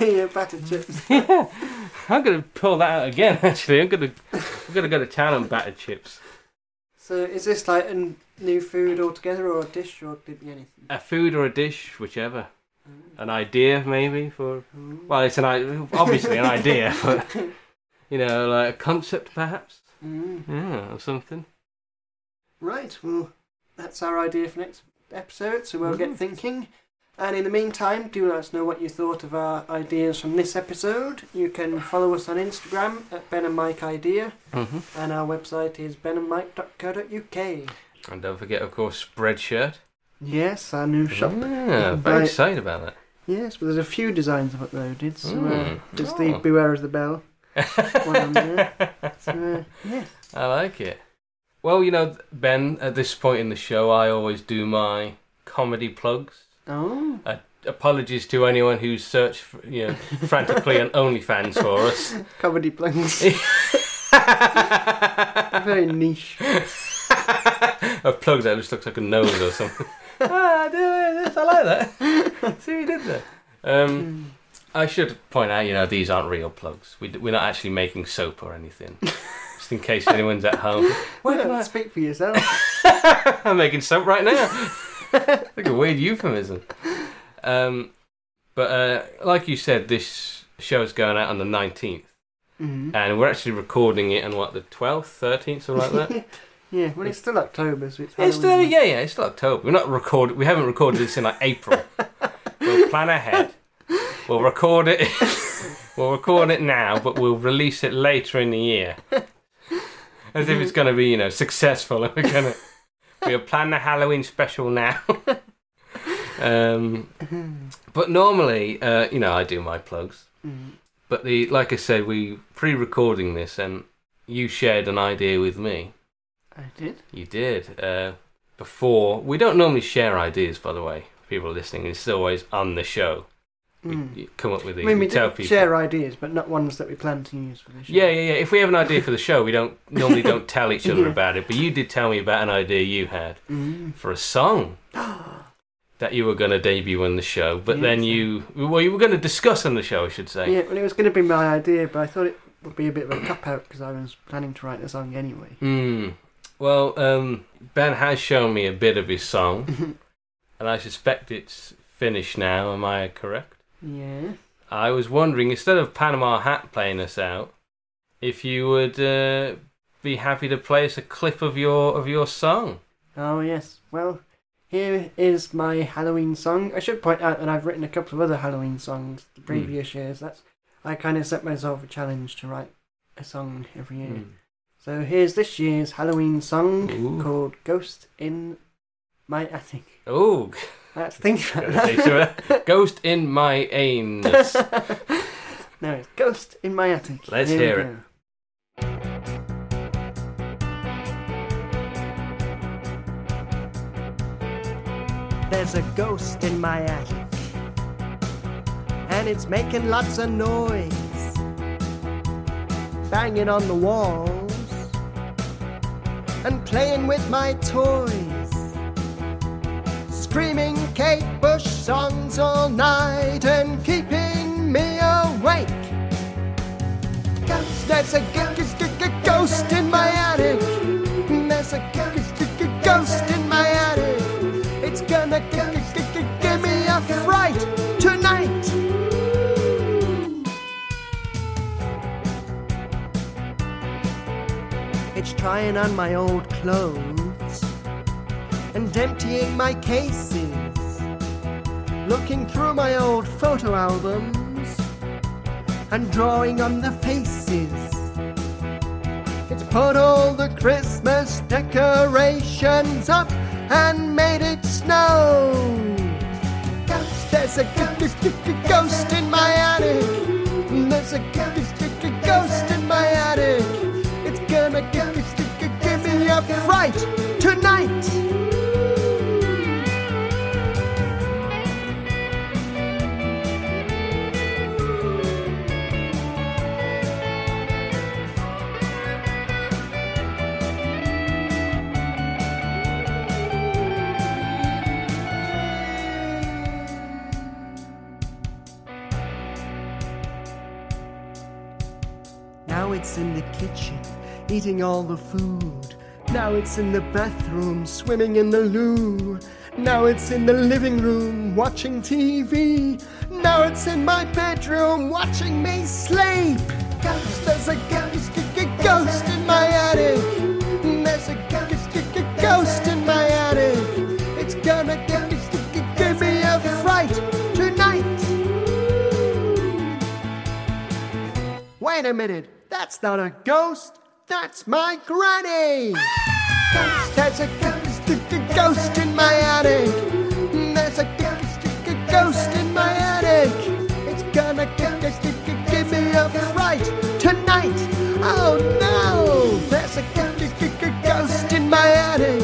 Yeah, battered chips. Yeah, I'm gonna pull that out again. Actually, I'm gonna, I'm gonna go to town on battered chips. So, is this like a new food altogether, or a dish, or could be anything? A food or a dish, whichever. Oh. An idea, maybe for. Oh. Well, it's an obviously an idea, but you know, like a concept, perhaps. Mm. Yeah, or something. Right. Well. That's our idea for next episode, so we'll get thinking. And in the meantime, do let us know what you thought of our ideas from this episode. You can follow us on Instagram at Ben and Mike Idea, mm-hmm. and our website is ben and mike dot co dot u k. And don't forget, of course, Spreadshirt. Yes, our new shop. Yeah, very buy... excited about that. Yes, but there's a few designs I've uploaded, so mm. uh, there's oh. the Beware of the Bell one on there. So, uh, yeah. I like it. Well, you know, Ben, at this point in the show, I always do my comedy plugs. Oh. Uh, apologies to anyone who's searched, for, you know, frantically on OnlyFans for us. Comedy plugs. Very niche. A plug that just looks like a nose or something. Ah, I do this. I like that. See what you did there. Um, I should point out, you know, these aren't real plugs. We d- we're not actually making soap or anything. In case anyone's at home. Why don't I speak for yourself? I'm making soap right now. Like a weird euphemism. Um, but uh, like you said, this show's going out on the nineteenth. Mm-hmm. And we're actually recording it on, what, the twelfth, thirteenth, something like that? Yeah, well, it's still October, so it's Halloween. It's still, yeah, yeah, it's still October. We're not record- we haven't recorded this in, like, April. We'll plan ahead. We'll record it. We'll record it now, but we'll release it later in the year. As if it's going to be, you know, successful, and we're going to we'll plan the Halloween special now. um, but normally, uh, you know, I do my plugs. Mm. But the like I said, we pre-recording this, and you shared an idea with me. I did. You did. Uh, before we don't normally share ideas, by the way. People listening, it's always on the show. We mm. come up with these. I mean, we, we tell people share ideas, but not ones that we plan to use for the show. Yeah, yeah, yeah. If we have an idea for the show, we don't normally don't tell each other yeah. about it. But you did tell me about an idea you had mm. for a song that you were going to debut on the show. But yeah, then you, well, you were going to discuss on the show, I should say. Yeah, well, it was going to be my idea, but I thought it would be a bit of a cop out because I was planning to write the song anyway. Mm. Well, um, Ben has shown me a bit of his song, and I suspect it's finished now. Am I correct? Yeah. I was wondering, instead of Panama Hat playing us out, if you would uh, be happy to play us a clip of your of your song. Oh yes, well, here is my Halloween song. I should point out that I've written a couple of other Halloween songs the previous mm. years. That's I kind of set myself a challenge to write a song every year. Mm. So here's this year's Halloween song Ooh. Called Ghost in My Attic. Oh, let's think about that. Ghost in My Anus. No, it's Ghost in My Attic. Let's here hear it. There's a ghost in my attic, and it's making lots of noise, banging on the walls, and playing with my toys, screaming Kate Bush songs all night and keeping me awake. Ghost, there's a ghost, ghost in my attic, there's a ghost, ghost in my attic. It's gonna g- g- g- give me a fright tonight. It's trying on my old clothes and emptying my cases, looking through my old photo albums and drawing on the faces. It's put all the Christmas decorations up and made it snow. Ghost, there's a ghost, ghost in my attic. There's a ghost, ghost in my attic. It's gonna ghost, give me a fright tonight. It's in the kitchen, eating all the food. Now it's in the bathroom, swimming in the loo. Now it's in the living room, watching T V. Now it's in my bedroom, watching me sleep. Ghost, there's a ghost, ghost in my attic. There's a ghost, ghost in my attic. It's gonna give me a fright tonight. Wait a minute. That's not a ghost, that's my granny! Ghost, there's a ghost, ghost in my attic. There's a ghost, ghost in my attic. It's gonna give me a fright tonight. Oh no! There's a ghost, ghost in my attic.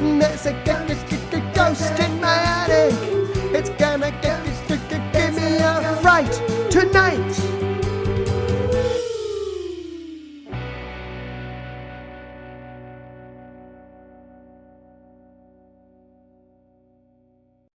There's a ghost, ghost in my attic. It's gonna give me a fright tonight.